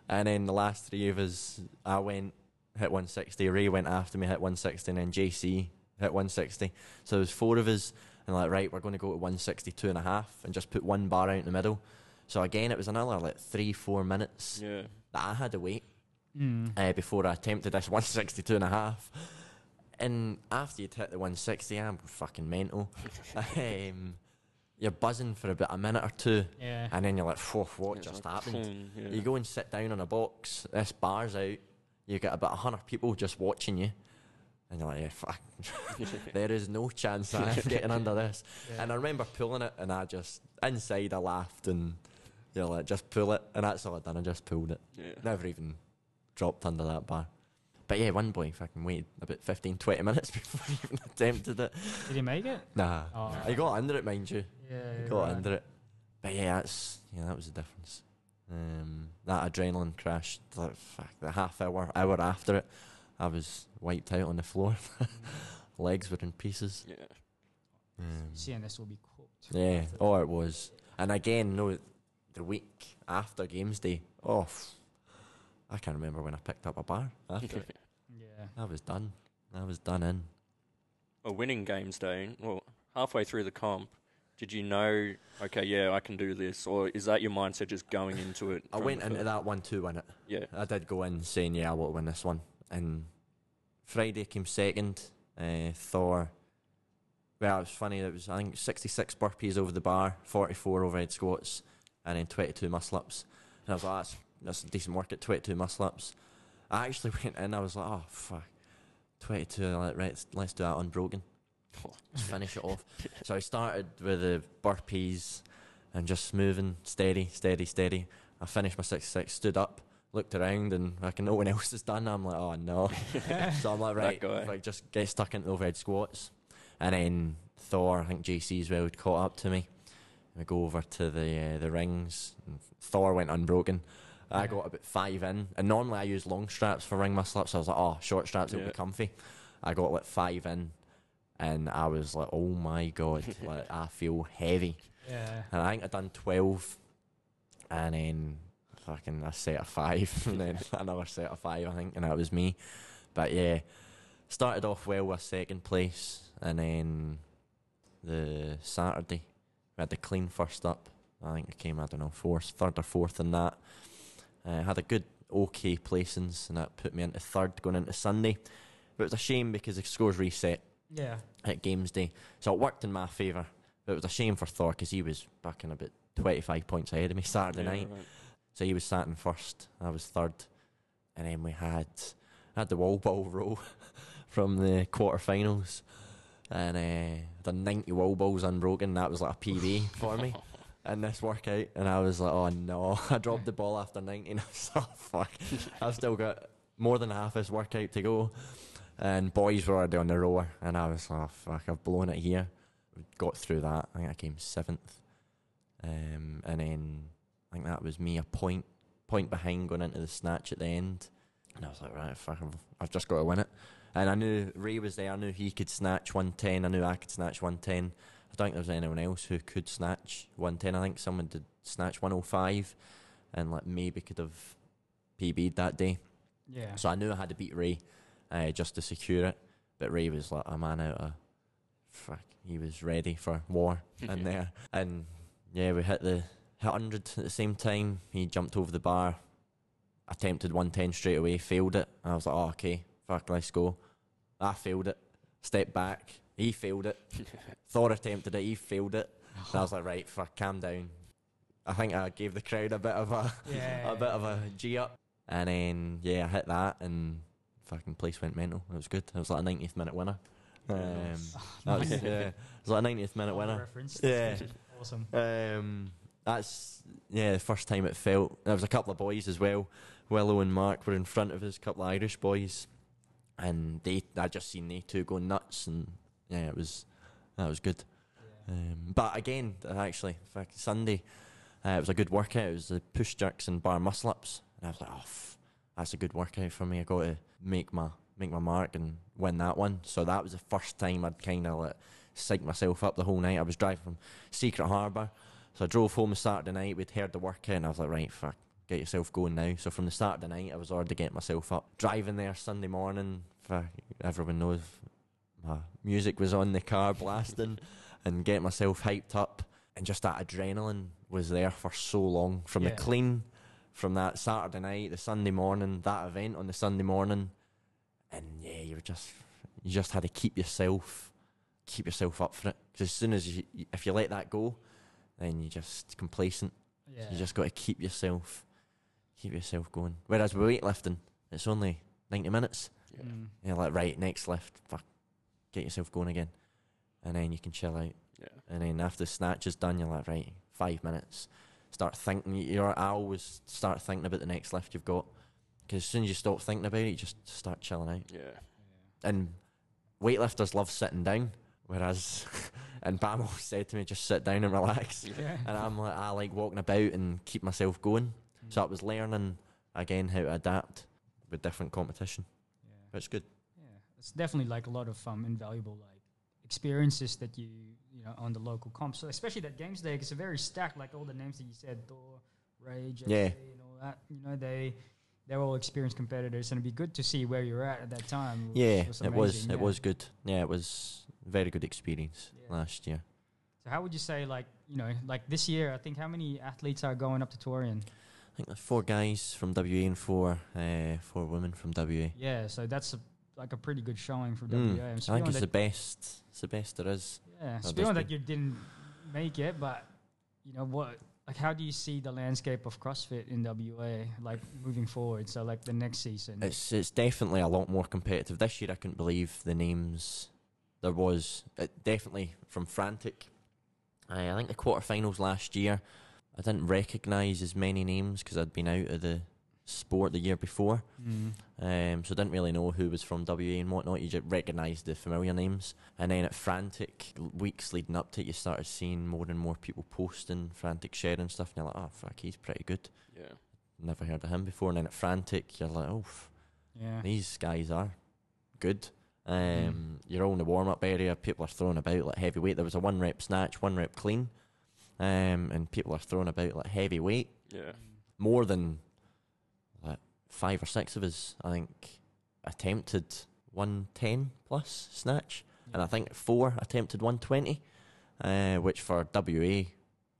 and then the last 3 of us, I went hit 160, Ray went after me, hit 160, and then JC hit 160. So there was 4 of us. And like, right, we're going to go to 162 and a half and just put one bar out in the middle. So again, it was another like 3-4 minutes that I had to wait before I attempted this 162 and a half. And after you'd hit the 160, I'm fucking mental. You're buzzing for about a minute or 2. Yeah. And then you're like, whoa, what just happened? Yeah. You go and sit down on a box, this bar's out, you get about 100 people just watching you. And you're like, yeah, fuck, there is no chance I'm getting under this. Yeah. And I remember pulling it, and I just, inside I laughed, and you're like, just pull it. And that's all I'd done, I just pulled it. Yeah. Never even dropped under that bar. But yeah, one boy fucking waited about 15-20 minutes before he even attempted it. Did he make it? Nah. Oh. He got under it, mind you. Yeah. He got under it. But yeah, that was the difference. That adrenaline crash, like, fuck, the hour after it, I was wiped out on the floor. Legs were in pieces. Yeah. CNS will be cooked. Yeah, it was. And again, the week after games day, I can't remember when I picked up a bar after it. Yeah. I was done in. Well, winning games day, halfway through the comp, did you know, okay, yeah, I can do this? Or is that your mindset just going into it? I went into that 1-2 win it. Yeah. I did go in saying, yeah, I want to win this one. And Friday came second. Thor. Well, it was funny. It was, I think, 66 burpees over the bar, 44 overhead squats, and then 22 muscle ups. And I was like, that's a decent work at 22 muscle ups. I actually went in. I was like, oh fuck, 22. Right, let's do that unbroken. Let's finish it off. So I started with the burpees and just moving steady, steady, steady. I finished my 66, stood up, looked around and like no one else has done. I'm like, oh no. So I'm like, right, like just get stuck into overhead squats. And then Thor, I think JC as well, had caught up to me. I go over to the rings. And Thor went unbroken. Yeah. I got about 5 in, and normally I use long straps for ring muscle ups. So I was like, oh, short straps, it'll be comfy. I got like 5 in, and I was like, oh my god, like I feel heavy. Yeah. And I think I done 12, and then fucking a set of 5, and then another set of 5, I think, and that was me. But yeah, started off well with second place, and then the Saturday we had the clean first up. I think I came, I don't know, third or fourth in that. Had a good, okay placings, and that put me into third going into Sunday. But it was a shame because the scores reset at games day. So it worked in my favour. But it was a shame for Thor because he was back in about 25 points ahead of me Saturday night. Right. So he was sat in first, I was third. And then we had the wall ball roll from the quarterfinals. And I done 90 wall balls unbroken. That was like a PB for me. In this workout, and I was like, oh no, I dropped the ball after 90, and I was like, oh, fuck, I've still got more than half this workout to go. And boys were already on the rower, and I was like, oh, fuck, I've blown it here. Got through that, I think I came 7th, and then I think that was me a point behind going into the snatch at the end, and I was like, right, fuck, I've just got to win it. And I knew Ray was there, I knew he could snatch 110, I knew I could snatch 110. I don't think there was anyone else who could snatch 110. I think someone did snatch 105 and like maybe could have PB'd that day. Yeah. So I knew I had to beat Ray just to secure it. But Ray was like a man out of... Fuck, he was ready for war in there. And yeah, we hit 100 at the same time. He jumped over the bar, attempted 110 straight away, failed it. I was like, oh, okay, fuck, let's go. I failed it, stepped back. He failed it. Thor attempted it. He failed it. And I was like, right, fuck, calm down. I think I gave the crowd a bit of a a G up. And then, yeah, I hit that and fucking place went mental. It was good. It was like a 90th minute winner. Yeah. Awesome. That's, yeah, the first time it felt. There was a couple of boys as well. Willow and Mark were in front of us, a couple of Irish boys. And I just seen they two go nuts, and yeah, that was good. Yeah. But again, actually, Sunday, it was a good workout. It was the push jerks and bar muscle ups, and I was like, "Oh, that's a good workout for me. I got to make my mark and win that one." So that was the first time I'd kind of like psyched myself up the whole night. I was driving from Secret Harbour, so I drove home Saturday night. We'd heard the workout, and I was like, "Right, fuck, get yourself going now." So from the Saturday night, I was already getting myself up. Driving there Sunday morning, everyone knows. My music was on, the car blasting, and getting myself hyped up, and just that adrenaline was there for so long, from the clean, from that Saturday night, the Sunday morning, that event on the Sunday morning, and yeah, you just had to keep yourself up for it, because as soon as if you let that go, then you're just complacent. Yeah. So you just got to keep yourself going. Whereas with weightlifting, it's only 90 minutes. Yeah. Mm. You're like, right, next lift, fuck, get yourself going again, and then you can chill out. Yeah. And then after the snatch is done, you're like, right, 5 minutes. Start thinking. I always start thinking about the next lift you've got, because as soon as you stop thinking about it, you just start chilling out. Yeah. And weightlifters love sitting down, whereas, and Bam always said to me, just sit down and relax. Yeah. And I'm like, I like walking about and keep myself going. Mm. So I was learning again how to adapt with different competition. Yeah. But it's good. It's definitely like a lot of invaluable like experiences that you know on the local comps, so especially that games day, because it's very stacked. Like all the names that you said, Thor, Ray, JC, and all that. You know, they're all experienced competitors, and it'd be good to see where you're at that time. It was good. Yeah, it was a very good experience last year. So how would you say, like, you know, like this year? I think how many athletes are going up to Torian? I think there's 4 guys from WA and four women from WA. Yeah, so that's a pretty good showing for WA. I think it's the best. It's the best there is. Yeah, it's beyond that you didn't make it, but you know what? Like, how do you see the landscape of CrossFit in WA, like moving forward? So, like the next season, it's definitely a lot more competitive. This year, I couldn't believe the names there was. It definitely from Frantic. I think the quarterfinals last year, I didn't recognise as many names because I'd been out of the sport the year before. So I didn't really know who was from WA and whatnot. You just recognised the familiar names. And then at Frantic, weeks leading up to it, you started seeing more and more people posting Frantic, sharing stuff, and you're like, oh, fuck, he's pretty good. Yeah. Never heard of him before. And then at Frantic, you're like, oh, yeah, these guys are good. You're all in the warm-up area, people are throwing about like heavyweight. There was a one-rep snatch, one-rep clean, and people are throwing about like heavyweight. Yeah. More than like 5 or 6 of us, I think, attempted 110 plus snatch, and I think 4 attempted 120, which for WA,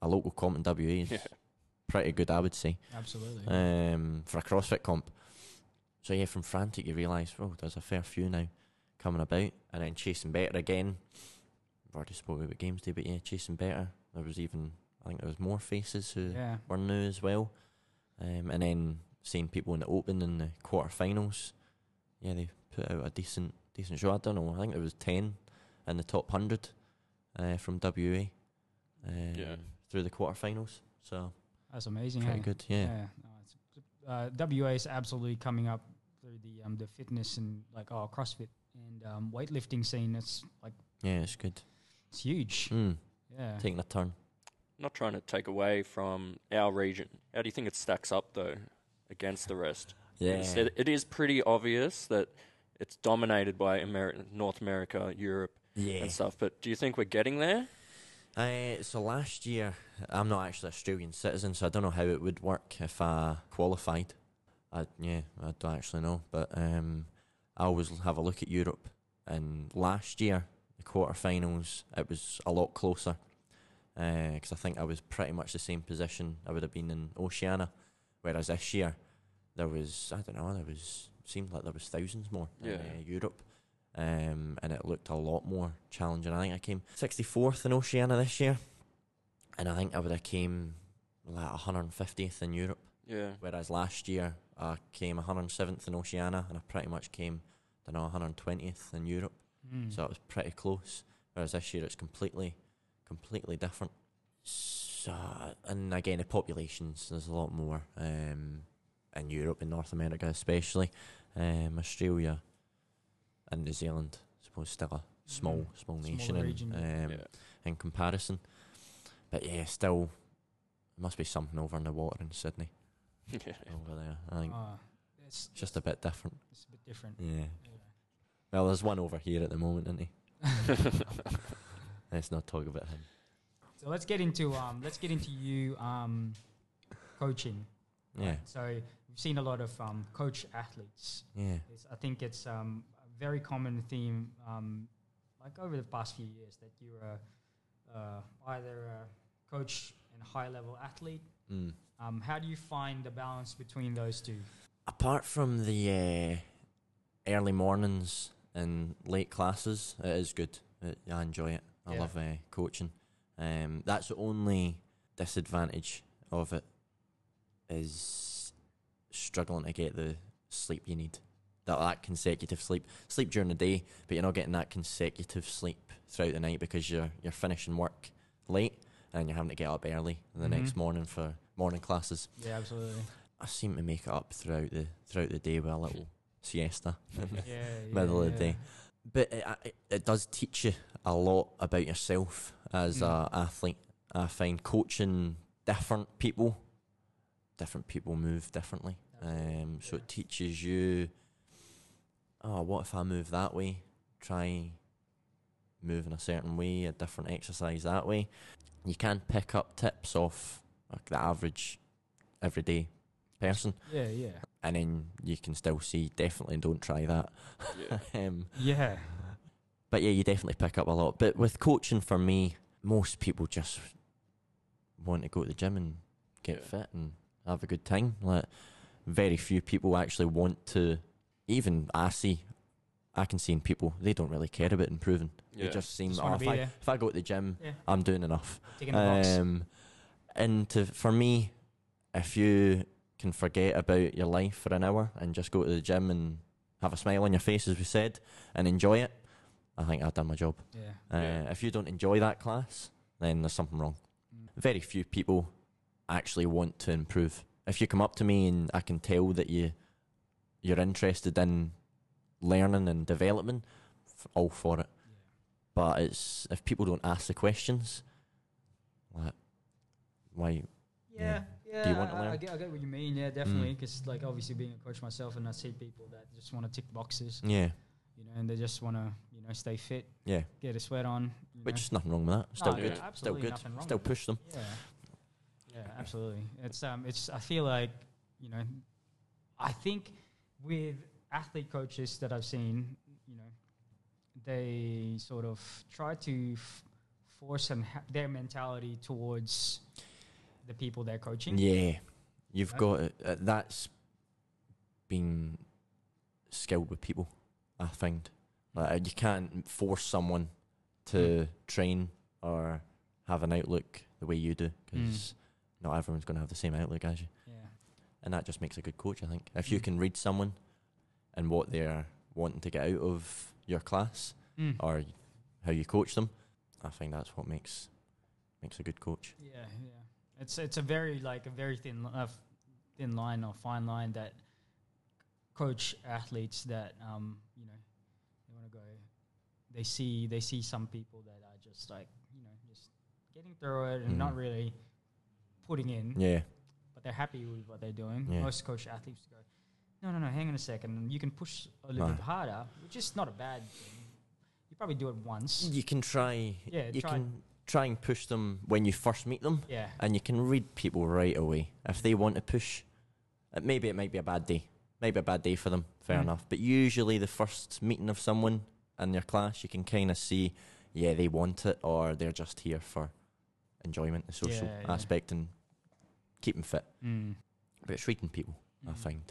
a local comp in WA, is pretty good, I would say. Absolutely. For a CrossFit comp. So yeah, from Frantic you realise, oh, there's a fair few now coming about. And then Chasing Better again, I've already spoken about Games Day, but yeah, Chasing Better, there was even, I think there was more faces who were new as well. And then seeing people in the Open and the quarterfinals, yeah, they put out a decent show. I don't know, I think there was 10 in the top 100 from WA through the quarterfinals. So that's amazing. Pretty good, yeah. No, it's, WA is absolutely coming up through the fitness and like CrossFit and weightlifting scene. It's like, yeah, it's good. It's huge. Yeah, taking a turn. Not trying to take away from our region. How do you think it stacks up though against the rest? Yeah, it is pretty obvious that it's dominated by North America, Europe, and stuff. But do you think we're getting there? So last year, I'm not actually an Australian citizen, so I don't know how it would work if I qualified. I don't actually know, but I always have a look at Europe. And last year, the quarterfinals, it was a lot closer because I think I was pretty much the same position I would have been in Oceania. Whereas this year, there was, I don't know, seemed like there was thousands more in Europe. And it looked a lot more challenging. I think I came 64th in Oceania this year, and I think I would have came like 150th in Europe. Yeah. Whereas last year I came 107th in Oceania, and I pretty much came, I don't know, 120th in Europe. So it was pretty close. Whereas this year it's completely different. So, and again, the populations, there's a lot more in Europe and North America, especially Australia. And New Zealand, I suppose, still a small nation in comparison. But yeah, still, there must be something over in the water in Sydney. Over there, I think. It's just a bit different. It's a bit different. Yeah. Well, there's one over here at the moment, isn't he? Let's not talk about him. So let's get into you coaching. Yeah. So we've seen a lot of coach athletes. Yeah. I think it's very common theme, like over the past few years, that you're either a coach and high-level athlete. How do you find the balance between those two? Apart from the early mornings and late classes, it is good. I enjoy it. I love coaching. That's the only disadvantage of it, is struggling to get the sleep you need. That consecutive sleep during the day, but you're not getting that consecutive sleep throughout the night because you're finishing work late and you're having to get up early the next morning for morning classes. Yeah, absolutely. I seem to make it up throughout the day with a little siesta middle of the day. But it does teach you a lot about yourself as an athlete. I find coaching different people move differently, so it teaches you, oh, what if I move that way? Try moving a certain way, a different exercise that way. You can pick up tips off like the average, everyday person. Yeah. And then you can still see, definitely don't try that. Yeah. But yeah, you definitely pick up a lot. But with coaching, for me, most people just want to go to the gym and get fit and have a good time. Like, very few people actually want to. Even I can see in people, they don't really care about improving. Yeah. They just seem, if I go to the gym, I'm doing enough. Taking the box. And for me, if you can forget about your life for an hour and just go to the gym and have a smile on your face, as we said, and enjoy it, I think I've done my job. Yeah. If you don't enjoy that class, then there's something wrong. Very few people actually want to improve. if you come up to me and I can tell that you're interested in learning and development, all for it. Yeah. But it's if people don't ask the questions, like, why? Yeah, yeah. Do you want to learn? I get what you mean. Yeah, definitely. Because like obviously being a coach myself, and I see people that just want to tick boxes. Yeah. You know, and they just want to, you know, stay fit. Yeah. Get a sweat on. Which is nothing wrong with that. Still good. Still good. Still push them. Yeah. Yeah, absolutely. It's. I feel like, you know, I think with athlete coaches that I've seen, you know, they sort of try to force their mentality towards the people they're coaching. Yeah, you've got that's being skilled with people. I think like you can't force someone to train or have an outlook the way you do, because not everyone's going to have the same outlook as you. Yeah, and that just makes a good coach, I think. If you can read someone and what they're wanting to get out of your class or how you coach them, I think that's what makes a good coach. Yeah, yeah. It's a very thin line or fine line that coach athletes that you know, they want to go. They see some people that are just like, you know, just getting through it and not really putting in. Yeah. But they're happy with what they're doing. Yeah. Most coach athletes go, no, hang on a second. You can push a little bit harder, which is not a bad thing. You probably do it once. You can try. Yeah, you can try and push them when you first meet them. Yeah. And you can read people right away. If they want to push, maybe it might be a bad day. Maybe a bad day for them, fair enough. But usually the first meeting of someone in your class, you can kind of see, yeah, they want it or they're just here for enjoyment, the social aspect and keeping fit. But it's reading people, I find.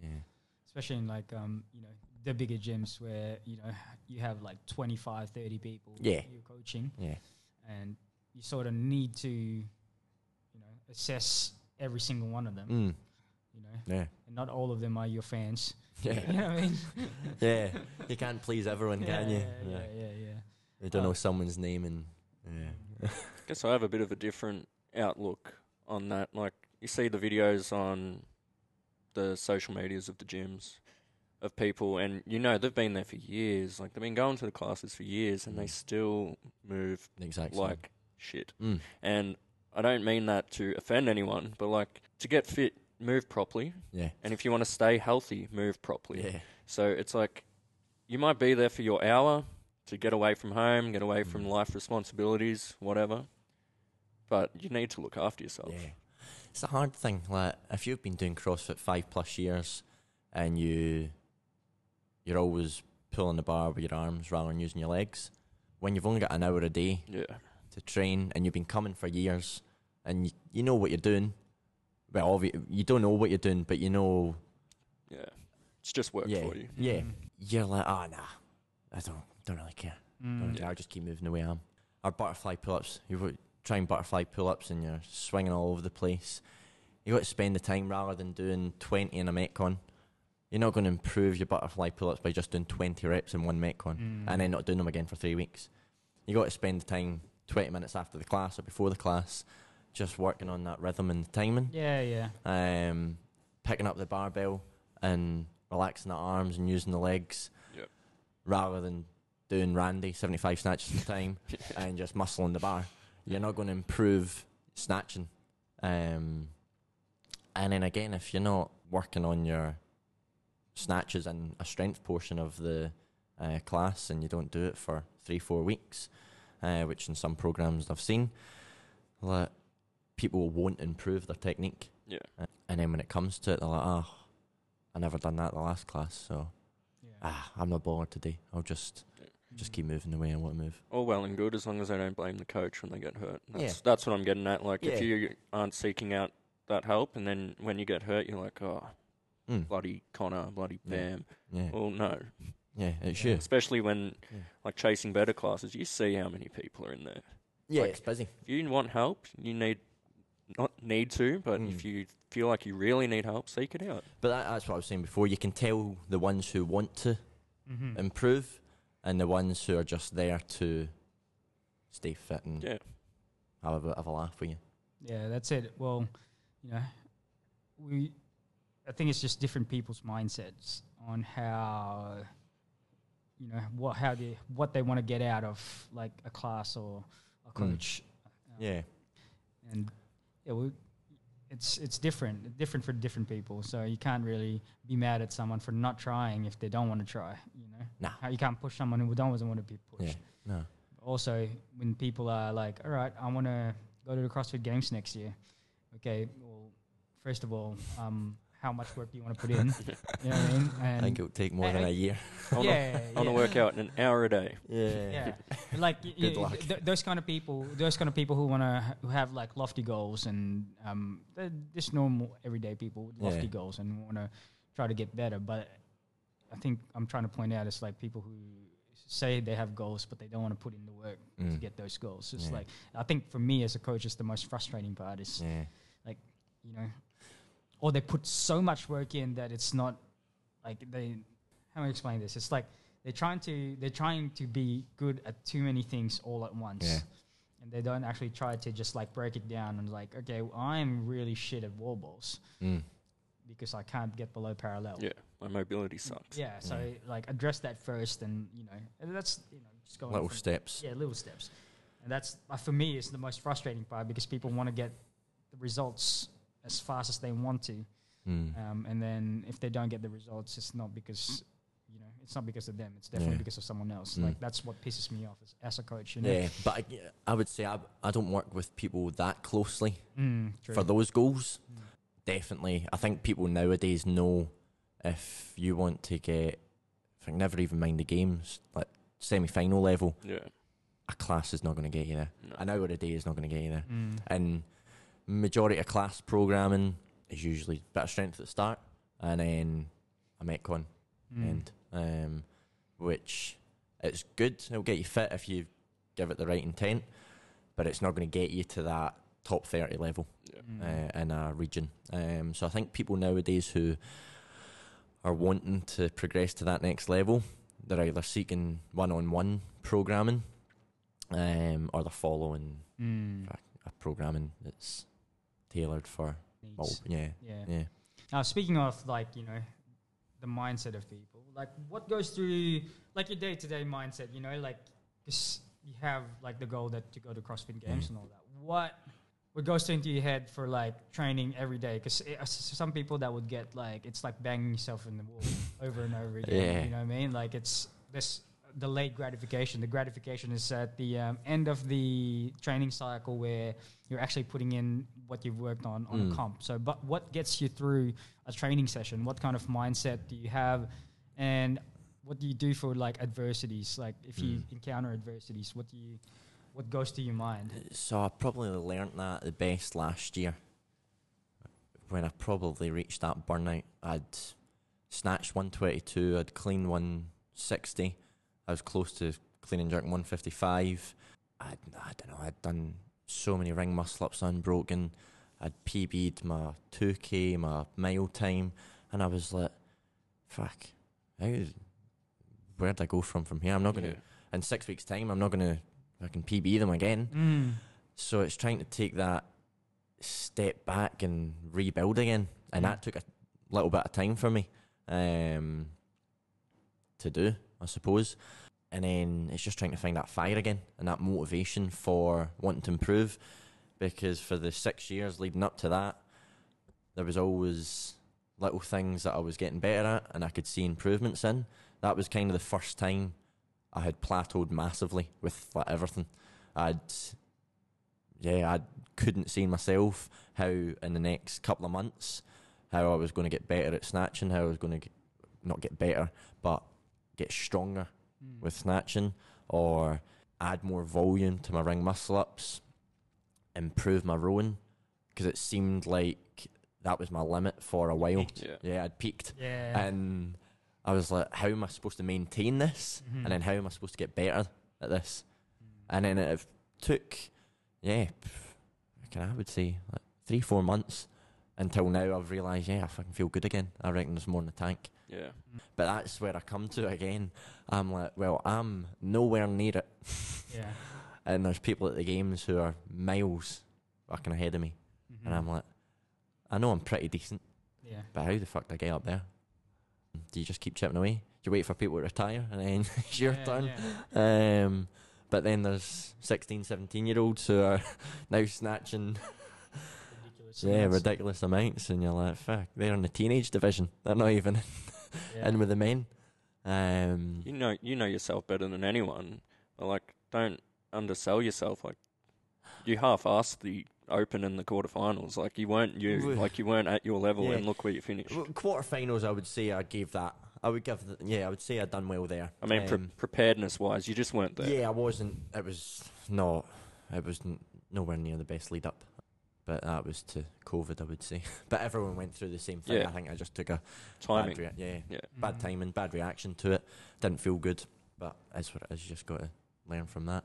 Yeah. Especially in like, you know, the bigger gyms where, you know, you have like 25, 30 people you're coaching. Yeah. And you sort of need to, you know, assess every single one of them. You know, and not all of them are your fans. Yeah, you know what I mean. Yeah, you can't please everyone, can you? Yeah. You don't know someone's name, and I guess I have a bit of a different outlook on that. Like you see the videos on the social medias of the gyms of people, and you know they've been there for years. Like they've been going to the classes for years, and they still move like shit. And I don't mean that to offend anyone, but like to get fit, move properly. Yeah. And if you want to stay healthy, move properly. Yeah. So it's like you might be there for your hour to get away from home, get away from life responsibilities, whatever. But you need to look after yourself. Yeah. It's a hard thing. Like if you've been doing CrossFit 5+ years and you're always pulling the bar with your arms rather than using your legs, when you've only got an hour a day to train and you've been coming for years and you know what you're doing. Well, you don't know what you're doing, but you know... Yeah, it's just work for you. Yeah, you're like, oh, nah, I don't really care. I'll just keep moving the way I am. Or butterfly pull-ups. You're trying butterfly pull-ups and you're swinging all over the place. You've got to spend the time rather than doing 20 in a Metcon. You're not going to improve your butterfly pull-ups by just doing 20 reps in one Metcon and then not doing them again for 3 weeks. You've got to spend the time 20 minutes after the class or before the class just working on that rhythm and the timing. Yeah, yeah. Picking up the barbell and relaxing the arms and using the legs rather than doing Randy, 75 snatches at a time and just muscling the bar. You're not going to improve snatching. And then again, if you're not working on your snatches in a strength portion of the class and you don't do it for 3-4 weeks, which in some programs I've seen, like, people won't improve their technique. Yeah. And then when it comes to it, they're like, oh, I never done that in the last class, so I'm not bothered today. I'll just keep moving the way I want to move. All well and good as long as I don't blame the coach when they get hurt. That's what I'm getting at. Like, if you aren't seeking out that help and then when you get hurt, you're like, oh, bloody Connor, bloody Bam. Yeah. Well, no. Yeah, it's you. Especially when, like, chasing better classes, you see how many people are in there. Yeah, like, it's busy. If you want help, you need... Not need to, but if you feel like you really need help, seek it out. But that's what I was saying before. You can tell the ones who want to improve and the ones who are just there to stay fit and have a bit of a laugh with you. Yeah, that's it. Well, you know, I think it's just different people's mindsets on how, you know, what they want to get out of like a class or a coach. It's different for different people. So you can't really be mad at someone for not trying if they don't want to try. You know, you can't push someone who doesn't want to be pushed. Yeah. No. Also, when people are like, "All right, I want to go to the CrossFit Games next year," okay. Well, first of all, how much work do you want to put in? You know what I mean? And I think it would take more than a year. I want to work out in an hour a day. Like those kind of people. Those kind of people who have like lofty goals and they're just normal everyday people with lofty goals and want to try to get better. But I think I'm trying to point out it's like people who say they have goals but they don't want to put in the work to get those goals. It's like, I think for me as a coach, it's the most frustrating part. Is like, you know. Or they put so much work in that it's not like they. How do I explain this? It's like they're trying to be good at too many things all at once, and they don't actually try to just like break it down and like, okay, well, I'm really shit at wall balls because I can't get below parallel. Yeah, my mobility sucks. Yeah, so like address that first, and you know, and that's just going little steps. Yeah, little steps, and that's for me is the most frustrating part because people want to get the results as fast as they want to, and then if they don't get the results, it's not because of them. It's definitely because of someone else. Like that's what pisses me off as a coach. You know? Yeah, but I would say I don't work with people that closely for those goals. Definitely, I think people nowadays know if you want to get. I think never even mind the games, like semi-final level. Yeah, a class is not going to get you there. No. An hour a day is not going to get you there, and. Majority of class programming is usually a bit of strength at the start and then a metcon end, which it's good. It'll get you fit if you give it the right intent, but it's not going to get you to that top 30 level in a region. So I think people nowadays who are wanting to progress to that next level, they're either seeking one-on-one programming or they're following a programming that's tailored for Now, speaking of like, you know, the mindset of people, like what goes through like your day-to-day mindset, you know, like you have like the goal that to go to CrossFit Games and all that. What goes into your head for like training every day? Because some people that would get like, it's like banging yourself in the wall over and over again. Yeah. You know what I mean? Like it's this delayed gratification. The gratification is at the end of the training cycle where you're actually putting in what you've worked on a comp. So, but what gets you through a training session? What kind of mindset do you have? And what do you do for like adversities? Like if you encounter adversities, what goes to your mind? So I probably learnt that the best last year when I probably reached that burnout. I'd snatched 122, I'd cleaned 160, I was close to clean and jerking 155. I don't know, I'd done so many ring muscle-ups unbroken. I'd PB'd my 2K, my mile time, and I was like, fuck, where'd I go from here? I'm not going to, in 6 weeks' time, I'm not going to fucking PB them again. So it's trying to take that step back and rebuild again, and that took a little bit of time for me to do, I suppose. And then it's just trying to find that fire again and that motivation for wanting to improve, because for the 6 years leading up to that, there was always little things that I was getting better at and I could see improvements in. That was kind of the first time I had plateaued massively with like everything. I couldn't see myself how in the next couple of months, how I was going to get better at snatching, how I was going to not get better, but get stronger with snatching, or add more volume to my ring muscle-ups, improve my rowing, because it seemed like that was my limit for a while. I'd peaked. And I was like, how am I supposed to maintain this? And then how am I supposed to get better at this? And then it took, I would say like 3-4 months until now I've realised, I fucking feel good again. I reckon there's more in the tank. Yeah, but that's where I come to again. I'm like, well, I'm nowhere near it. And there's people at the games who are miles fucking ahead of me, and I'm like, I know I'm pretty decent. Yeah. But how the fuck do I get up there? Do you just keep chipping away? Do you wait for people to retire and then it's your turn? Yeah. But then there's 16, 17-year-olds who are now snatching ridiculous amounts, and you're like, fuck, they're in the teenage division. They're not even in with the men. You know yourself better than anyone. But like, don't undersell yourself. Like, you half-assed the Open in the quarterfinals. Like, you weren't at your level, and look where you finished. Quarterfinals, I would say I gave that. I would say I'd done well there. I mean, preparedness-wise, you just weren't there. Yeah, I wasn't. It was nowhere near the best lead-up. But that was to COVID, I would say. But everyone went through the same thing. Yeah. I think I just took a timing. Bad timing, bad reaction to it. Didn't feel good. But that's what it is. You just got to learn from that.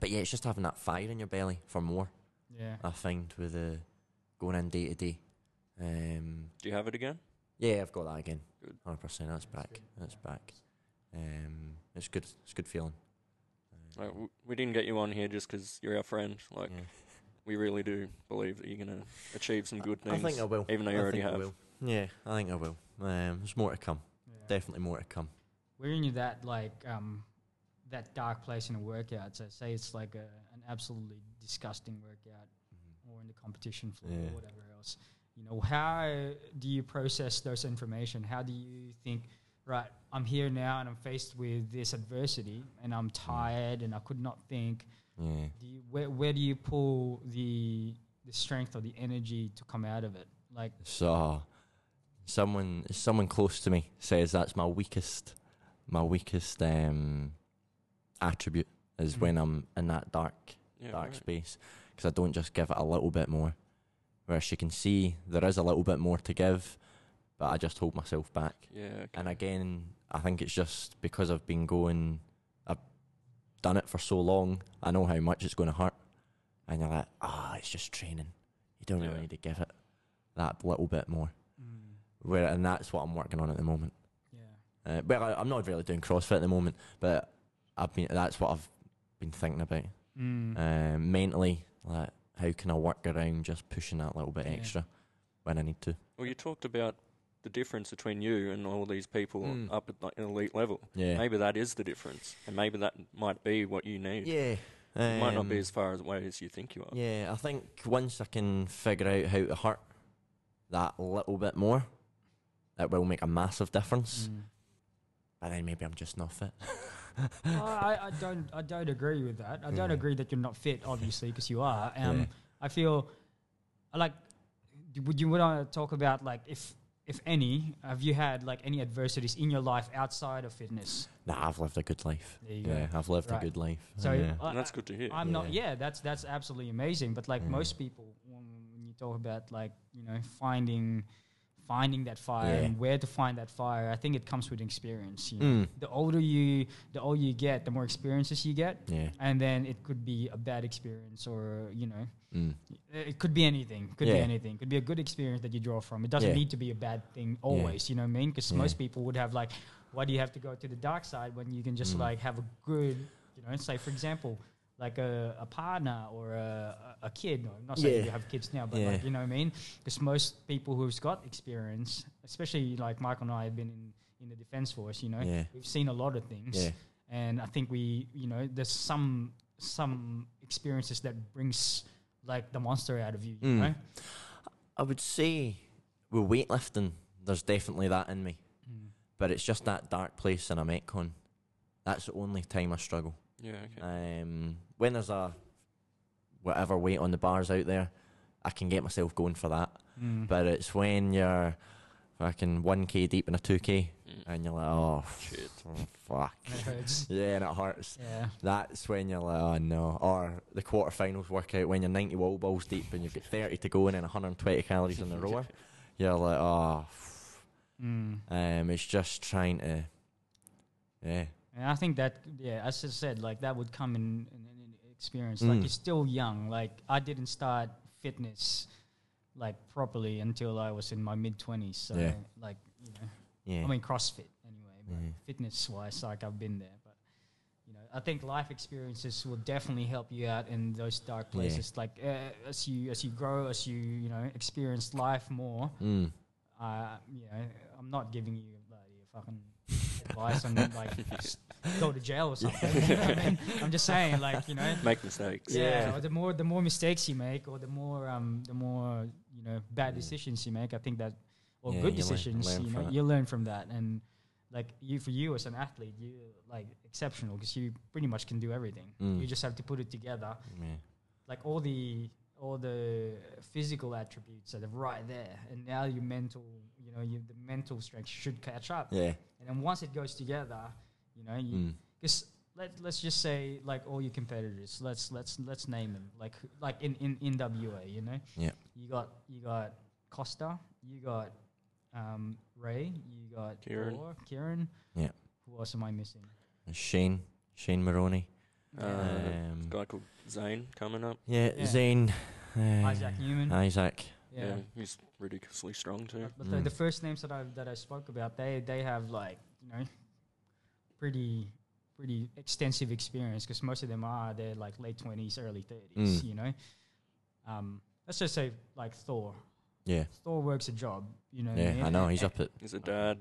But yeah, it's just having that fire in your belly for more. Yeah, I find with going in day to day. Do you have it again? Yeah, I've got that again. 100%. That's back. It's good. It's a good feeling. We didn't get you on here just because you're our friend. Like, we really do believe that you're gonna achieve some good things. I think I will. Even though you already have. Yeah, I think I will. There's more to come. Yeah. Definitely more to come. We're in that that dark place in a workout. So say it's like an absolutely disgusting workout, or in the competition floor, or whatever else. You know, how do you process those information? How do you think, right, I'm here now and I'm faced with this adversity and I'm tired and I could not think. Yeah. Where do you pull the strength or the energy to come out of it? Like, so someone close to me says that's my weakest attribute is when I'm in that dark space, because I don't just give it a little bit more. Whereas you can see there is a little bit more to give, but I just hold myself back. Yeah. Okay. And again, I think it's just because I've done it for so long, I know how much it's going to hurt. And you're like, it's just training. You don't really need to give it that little bit more. Mm. And that's what I'm working on at the moment. Yeah. Well, I'm not really doing CrossFit at the moment, but that's what I've been thinking about. Mm. Mentally, like, how can I work around just pushing that little bit extra when I need to? Well, you talked about the difference between you and all these people up at like an elite level. Yeah. Maybe that is the difference, and maybe that might be what you need. Yeah. You might not be as far away as you think you are. Yeah, I think once I can figure out how to hurt that little bit more, it will make a massive difference. Mm. But then maybe I'm just not fit. I don't agree with that. I don't agree that you're not fit, obviously, because you are. I feel like, would you want to talk about, like, if any, have you had like any adversities in your life outside of fitness? Nah, I've lived a good life. There you go. I've lived a good life. So that's good to hear. I'm not. Yeah, that's absolutely amazing. But like most people, when you talk about, like, you know, finding that fire and where to find that fire, I think it comes with experience. You know? The older you get, the more experiences you get, and then it could be a bad experience, or you know, it could be anything. Could be a good experience that you draw from. It doesn't need to be a bad thing always. You know what I mean? Because most people would have like, why do you have to go to the dark side when you can just like have a good, you know? Say for example, like a partner or a kid. No, I'm not saying you have kids now, but like, you know what I mean? Because most people who's got experience, especially like Michael and I have been in the Defence Force, you know, we've seen a lot of things. Yeah. And I think we, you know, there's some experiences that brings like the monster out of you, you know? I would say with weightlifting, there's definitely that in me. But it's just that dark place in a metcon. That's the only time I struggle. Yeah, okay. When there's a whatever weight on the bars out there, I can get myself going for that. But it's when you're fucking 1K deep in a 2K and you're like, oh, shit. Oh, fuck. It hurts. Yeah, and it hurts. Yeah. That's when you're like, oh, no. Or the quarterfinals workout when you're 90 wall balls deep and you've got 30 to go and then 120 calories in the rower. You're like, oh. It's just trying to, And I think that, as I said, like that would come in experience. Like you're still young. Like I didn't start fitness like properly until I was in my mid-20s. So like, you know, I mean CrossFit anyway, but fitness-wise, like I've been there. But you know, I think life experiences will definitely help you out in those dark places. Yeah. Like as you grow, as you know, experience life more. Mm. You know, I'm not giving you fucking advice on like go to jail or something. Yeah. I mean, I'm just saying, like, you know, make mistakes. Yeah, yeah. Or the more mistakes you make, or the more you know bad decisions you make, I think that, or yeah, good decisions, you know, you learn from that. And like for you as an athlete, you like exceptional because you pretty much can do everything. Mm. You just have to put it together. Yeah. Like all the physical attributes that are right there, and now your mental, you know, the mental strength should catch up. Yeah. And then once it goes together, you know, because let's just say like all your competitors, let's name them like in WA, you know. Yeah. You got Costa, you got Ray, you got Kieran. Yeah. Who else am I missing? Shane Maroney. Guy called Zane coming up. Yeah, yeah. Zane. Isaac Newman. Isaac. Yeah. Yeah, he's ridiculously strong too. But the first names that I spoke about, they have like, you know, pretty extensive experience because most of them they're like late 20s, early 30s. You know, let's just say like Thor. Yeah. Thor works a job. You know. Yeah, I know. He's a dad. Yeah. He's a dad,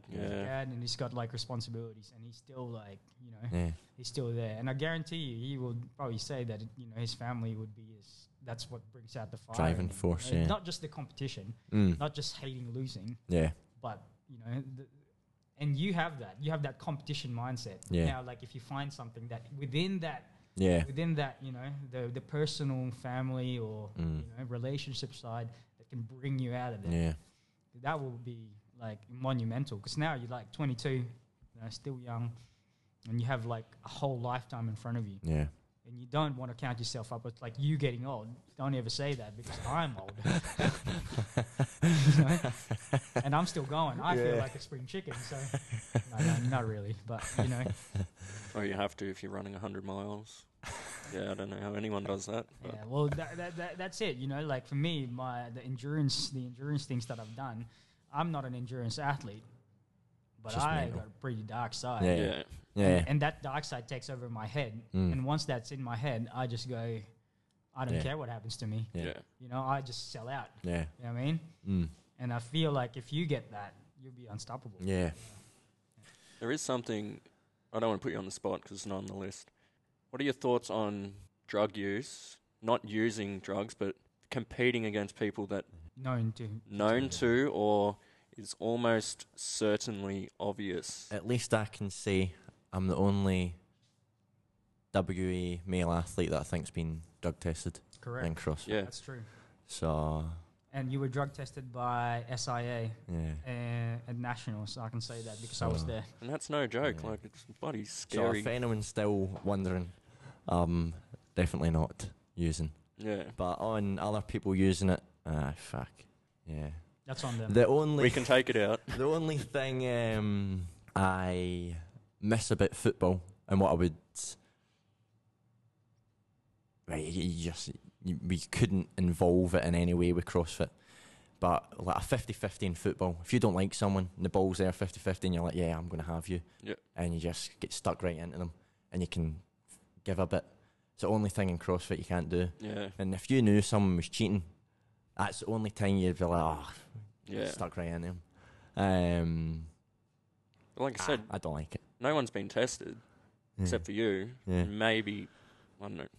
and he's got like responsibilities, and he's still like, you know, he's still there. And I guarantee you, he will probably say that you know his family would be his. That's what brings out the fire. Driving force. You know? Yeah. Not just the competition. Mm. Not just hating losing. Yeah. But you know, and you have that. You have that competition mindset. Yeah. Now, like if you find something that within that. Yeah. Within that, you know, the personal, family, or you know, relationship side. And bring you out of there. Yeah, that will be like monumental because now you're like 22, you know, still young, and you have like a whole lifetime in front of you. Yeah, and you don't want to count yourself up with like you getting old. Don't ever say that because I'm old, you know? And I'm still going. I feel like a spring chicken. So no, not really, but you know. Or you have to if you're running 100 miles. Yeah, I don't know how anyone does that. Yeah, well, that's it. You know, like for me, the endurance things that I've done, I'm not an endurance athlete, but I got a pretty dark side. Yeah, yeah. And that dark side takes over my head, and once that's in my head, I just go, I don't care what happens to me. Yeah, you know, I just sell out. Yeah, you know what I mean. Mm. And I feel like if you get that, you'll be unstoppable. Yeah, you know? There is something. I don't want to put you on the spot because it's not on the list. What are your thoughts on drug use? Not using drugs, but competing against people that known to, or is almost certainly obvious. At least I can say I'm the only WA male athlete that I think's been drug tested. Correct. In CrossFit. Yeah, that's true. So. And you were drug tested by SIA at Nationals. I can say that because I was there. And that's no joke. Yeah. Like, it's bloody scary. So if anyone's still wondering, definitely not using. Yeah. But on other people using it, fuck. Yeah. That's on them. We can take it out. The only thing I miss about football and what I would... Right, we couldn't involve it in any way with CrossFit. But like a 50-50 in football, if you don't like someone and the ball's there 50-50 and you're like, yeah, I'm going to have you. Yeah. And you just get stuck right into them and you can give a bit. It's the only thing in CrossFit you can't do. Yeah. And if you knew someone was cheating, that's the only time you'd be like, oh, stuck right into them. Like I said, I don't like it. No one's been tested except for you. Yeah. Maybe...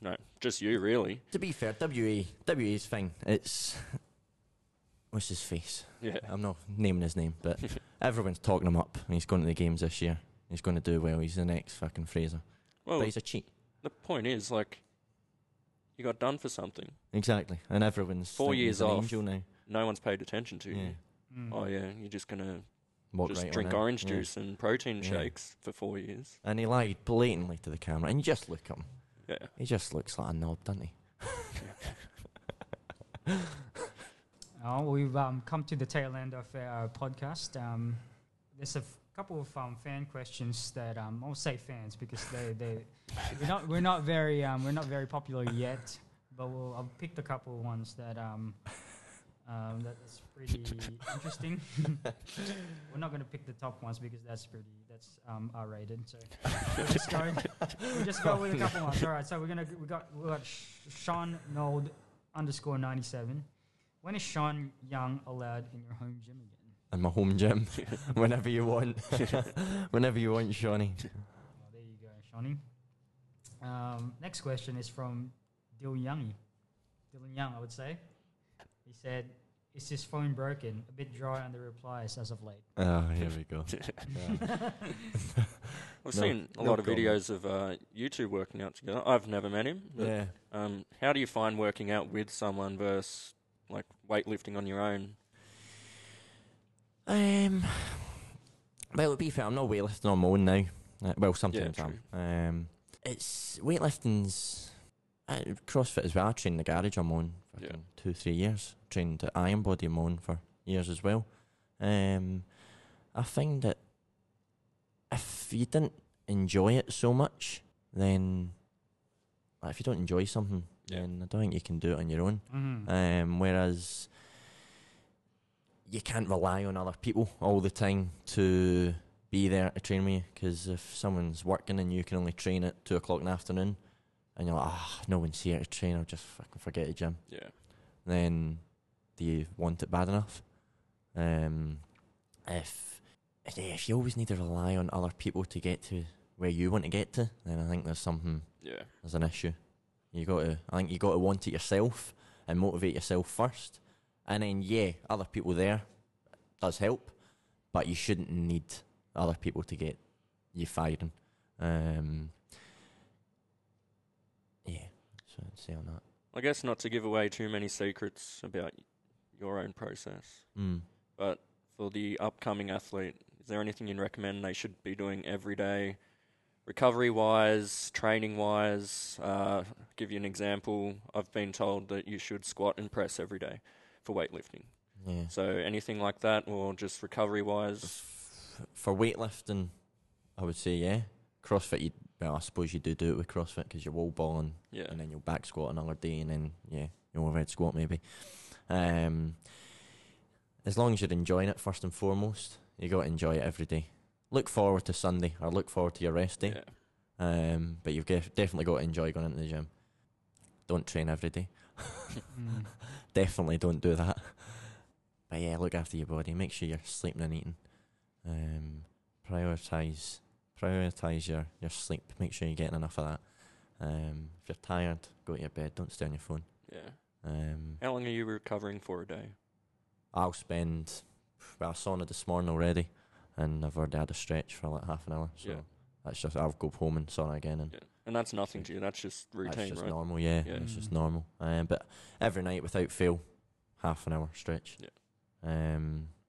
No, just you, really. To be fair, WA's fine. It's... What's his face? Yeah. I'm not naming his name, but everyone's talking him up. He's going to the games this year. He's going to do well. He's the next fucking Fraser. Well, but he's a cheat. The point is, like, you got done for something. Exactly. And everyone's... 4 years off. Now. No one's paid attention to you. Mm. Oh, yeah, you're just going to... Just drink orange juice and protein shakes for 4 years. And he lied blatantly to the camera. And you just look at him. Yeah. He just looks like a knob, doesn't he? Oh, we've come to the tail end of our podcast. There's a couple of fan questions that I'll say fans because we're not very popular yet, but I'll pick a couple of ones that That's pretty interesting. We're not going to pick the top ones because that's R-rated. So we'll just go with a couple ones. All right. So we got Sean Nold _97. When is Sean Young allowed in your home gym again? In my home gym, whenever you want, Shawnee. Oh, there you go, Shawnee. Next question is from Dylan Young, I would say. He said, "Is his phone broken? A bit dry on the replies as of late." Oh, here we go. We've seen a lot of videos of you two working out together. I've never met him. Yeah. How do you find working out with someone versus like weightlifting on your own? Well, to be fair, I'm not weightlifting on my own now. Well, sometimes I'm. It's weightlifting's. CrossFit as well. I trained in the garage I'm on for 2-3 years. Trained at Iron Body I'm on for years as well. I find that if you didn't enjoy it so much, then like, if you don't enjoy something, then I don't think you can do it on your own. Mm-hmm. Whereas you can't rely on other people all the time to be there to train with you, because if someone's working and you can only train at 2 o'clock in the afternoon, and you're like, ah, oh, no one's here to train, I'll just fucking forget the gym. Yeah. Then, do you want it bad enough? If you always need to rely on other people to get to where you want to get to, then I think there's something. Yeah. There's an issue. I think you got to want it yourself and motivate yourself first, and then other people there does help, but you shouldn't need other people to get you firing. Yeah, so I'd say on that. I guess not to give away too many secrets about your own process, but for the upcoming athlete, is there anything you'd recommend they should be doing every day, recovery-wise, training-wise? Give you an example. I've been told that you should squat and press every day for weightlifting. Yeah. So anything like that, or just recovery-wise? For weightlifting, I would say, CrossFit, I suppose you do it with CrossFit because you're wall balling, and then you'll back squat another day, and then you'll overhead squat maybe. As long as you're enjoying it first and foremost, you got to enjoy it every day. Look forward to Sunday or look forward to your rest day, but you've definitely got to enjoy going into the gym. Don't train every day. Definitely don't do that. But look after your body. Make sure you're sleeping and eating. Prioritise your sleep. Make sure you're getting enough of that. If you're tired, go to your bed. Don't stay on your phone. Yeah. How long are you recovering for a day? I sauna this morning already, and I've already had a stretch for like half an hour. So that's just, I'll go home and sauna again. And that's nothing to you. That's just routine, right? That's just normal, It's just normal. But every night without fail, half an hour stretch. Yeah.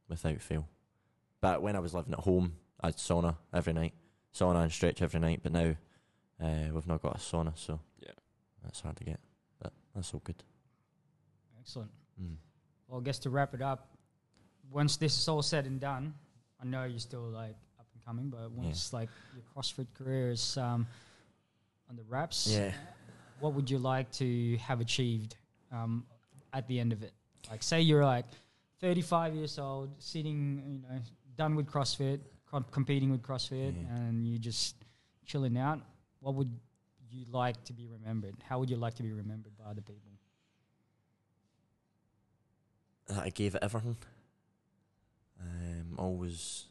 Without fail. But when I was living at home, I had sauna every night. Sauna and stretch every night, but now we've not got a sauna, so that's hard to get. But that's all good. Excellent. Well, I guess to wrap it up, once this is all said and done, I know you're still like up and coming, but once like your CrossFit career is on the wraps, what would you like to have achieved at the end of it? Like, say you're like 35 years old, sitting, done with CrossFit, competing with CrossFit, and you just chilling out. What would you like to be remembered? How would you like to be remembered by other people? That I gave it everything. Always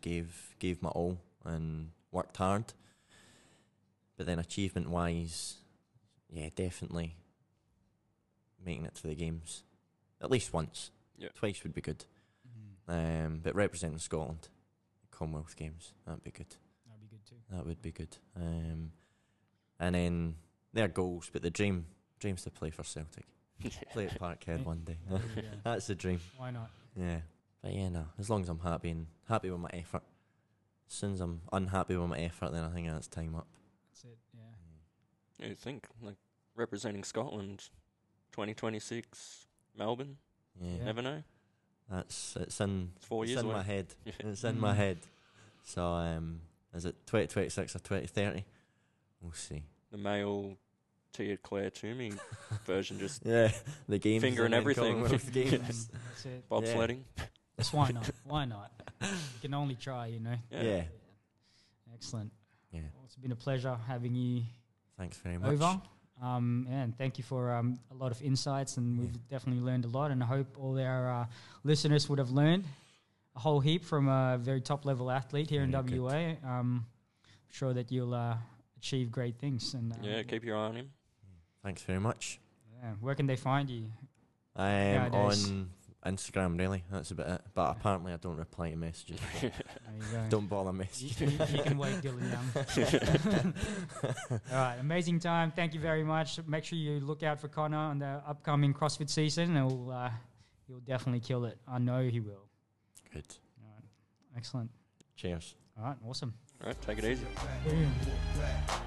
gave my all and worked hard. But then achievement wise, definitely making it to the games at least once. Twice would be good. But representing Scotland, Commonwealth Games, that'd be good. That'd be good too. That would be good. And then their goals, but the dream's to play for Celtic. Play at Parkhead one day. That's the dream. Why not? Yeah. But as long as I'm happy and happy with my effort. As soon as I'm unhappy with my effort, then I think that's time up. That's it. Yeah. You think like representing Scotland, 2026, Melbourne. Yeah. Never know. It's in my head. It's in my head. So is it 2026 or 2030? We'll see. The male to your Claire Toomey version, just the games fingering everything. Games. That's it. Bobsledding. That's why not? Why not? You can only try, you know. Yeah. Excellent. Yeah. Well, it's been a pleasure having you. Thanks very much. Over. And thank you for a lot of insights, and we've definitely learned a lot, and I hope all our listeners would have learned a whole heap from a very top level athlete here in WA. I'm sure that you'll achieve great things, and keep your eye on him. Thanks very much. Where can they find you? I am on Instagram, really. That's about it. But apparently I don't reply to messages. Don't bother messaging. You can wait, Dylan Young. All right, amazing time. Thank you very much. Make sure you look out for Conor on the upcoming CrossFit season. He'll definitely kill it. I know he will. Good. All right, excellent. Cheers. All right, awesome. All right, take it easy.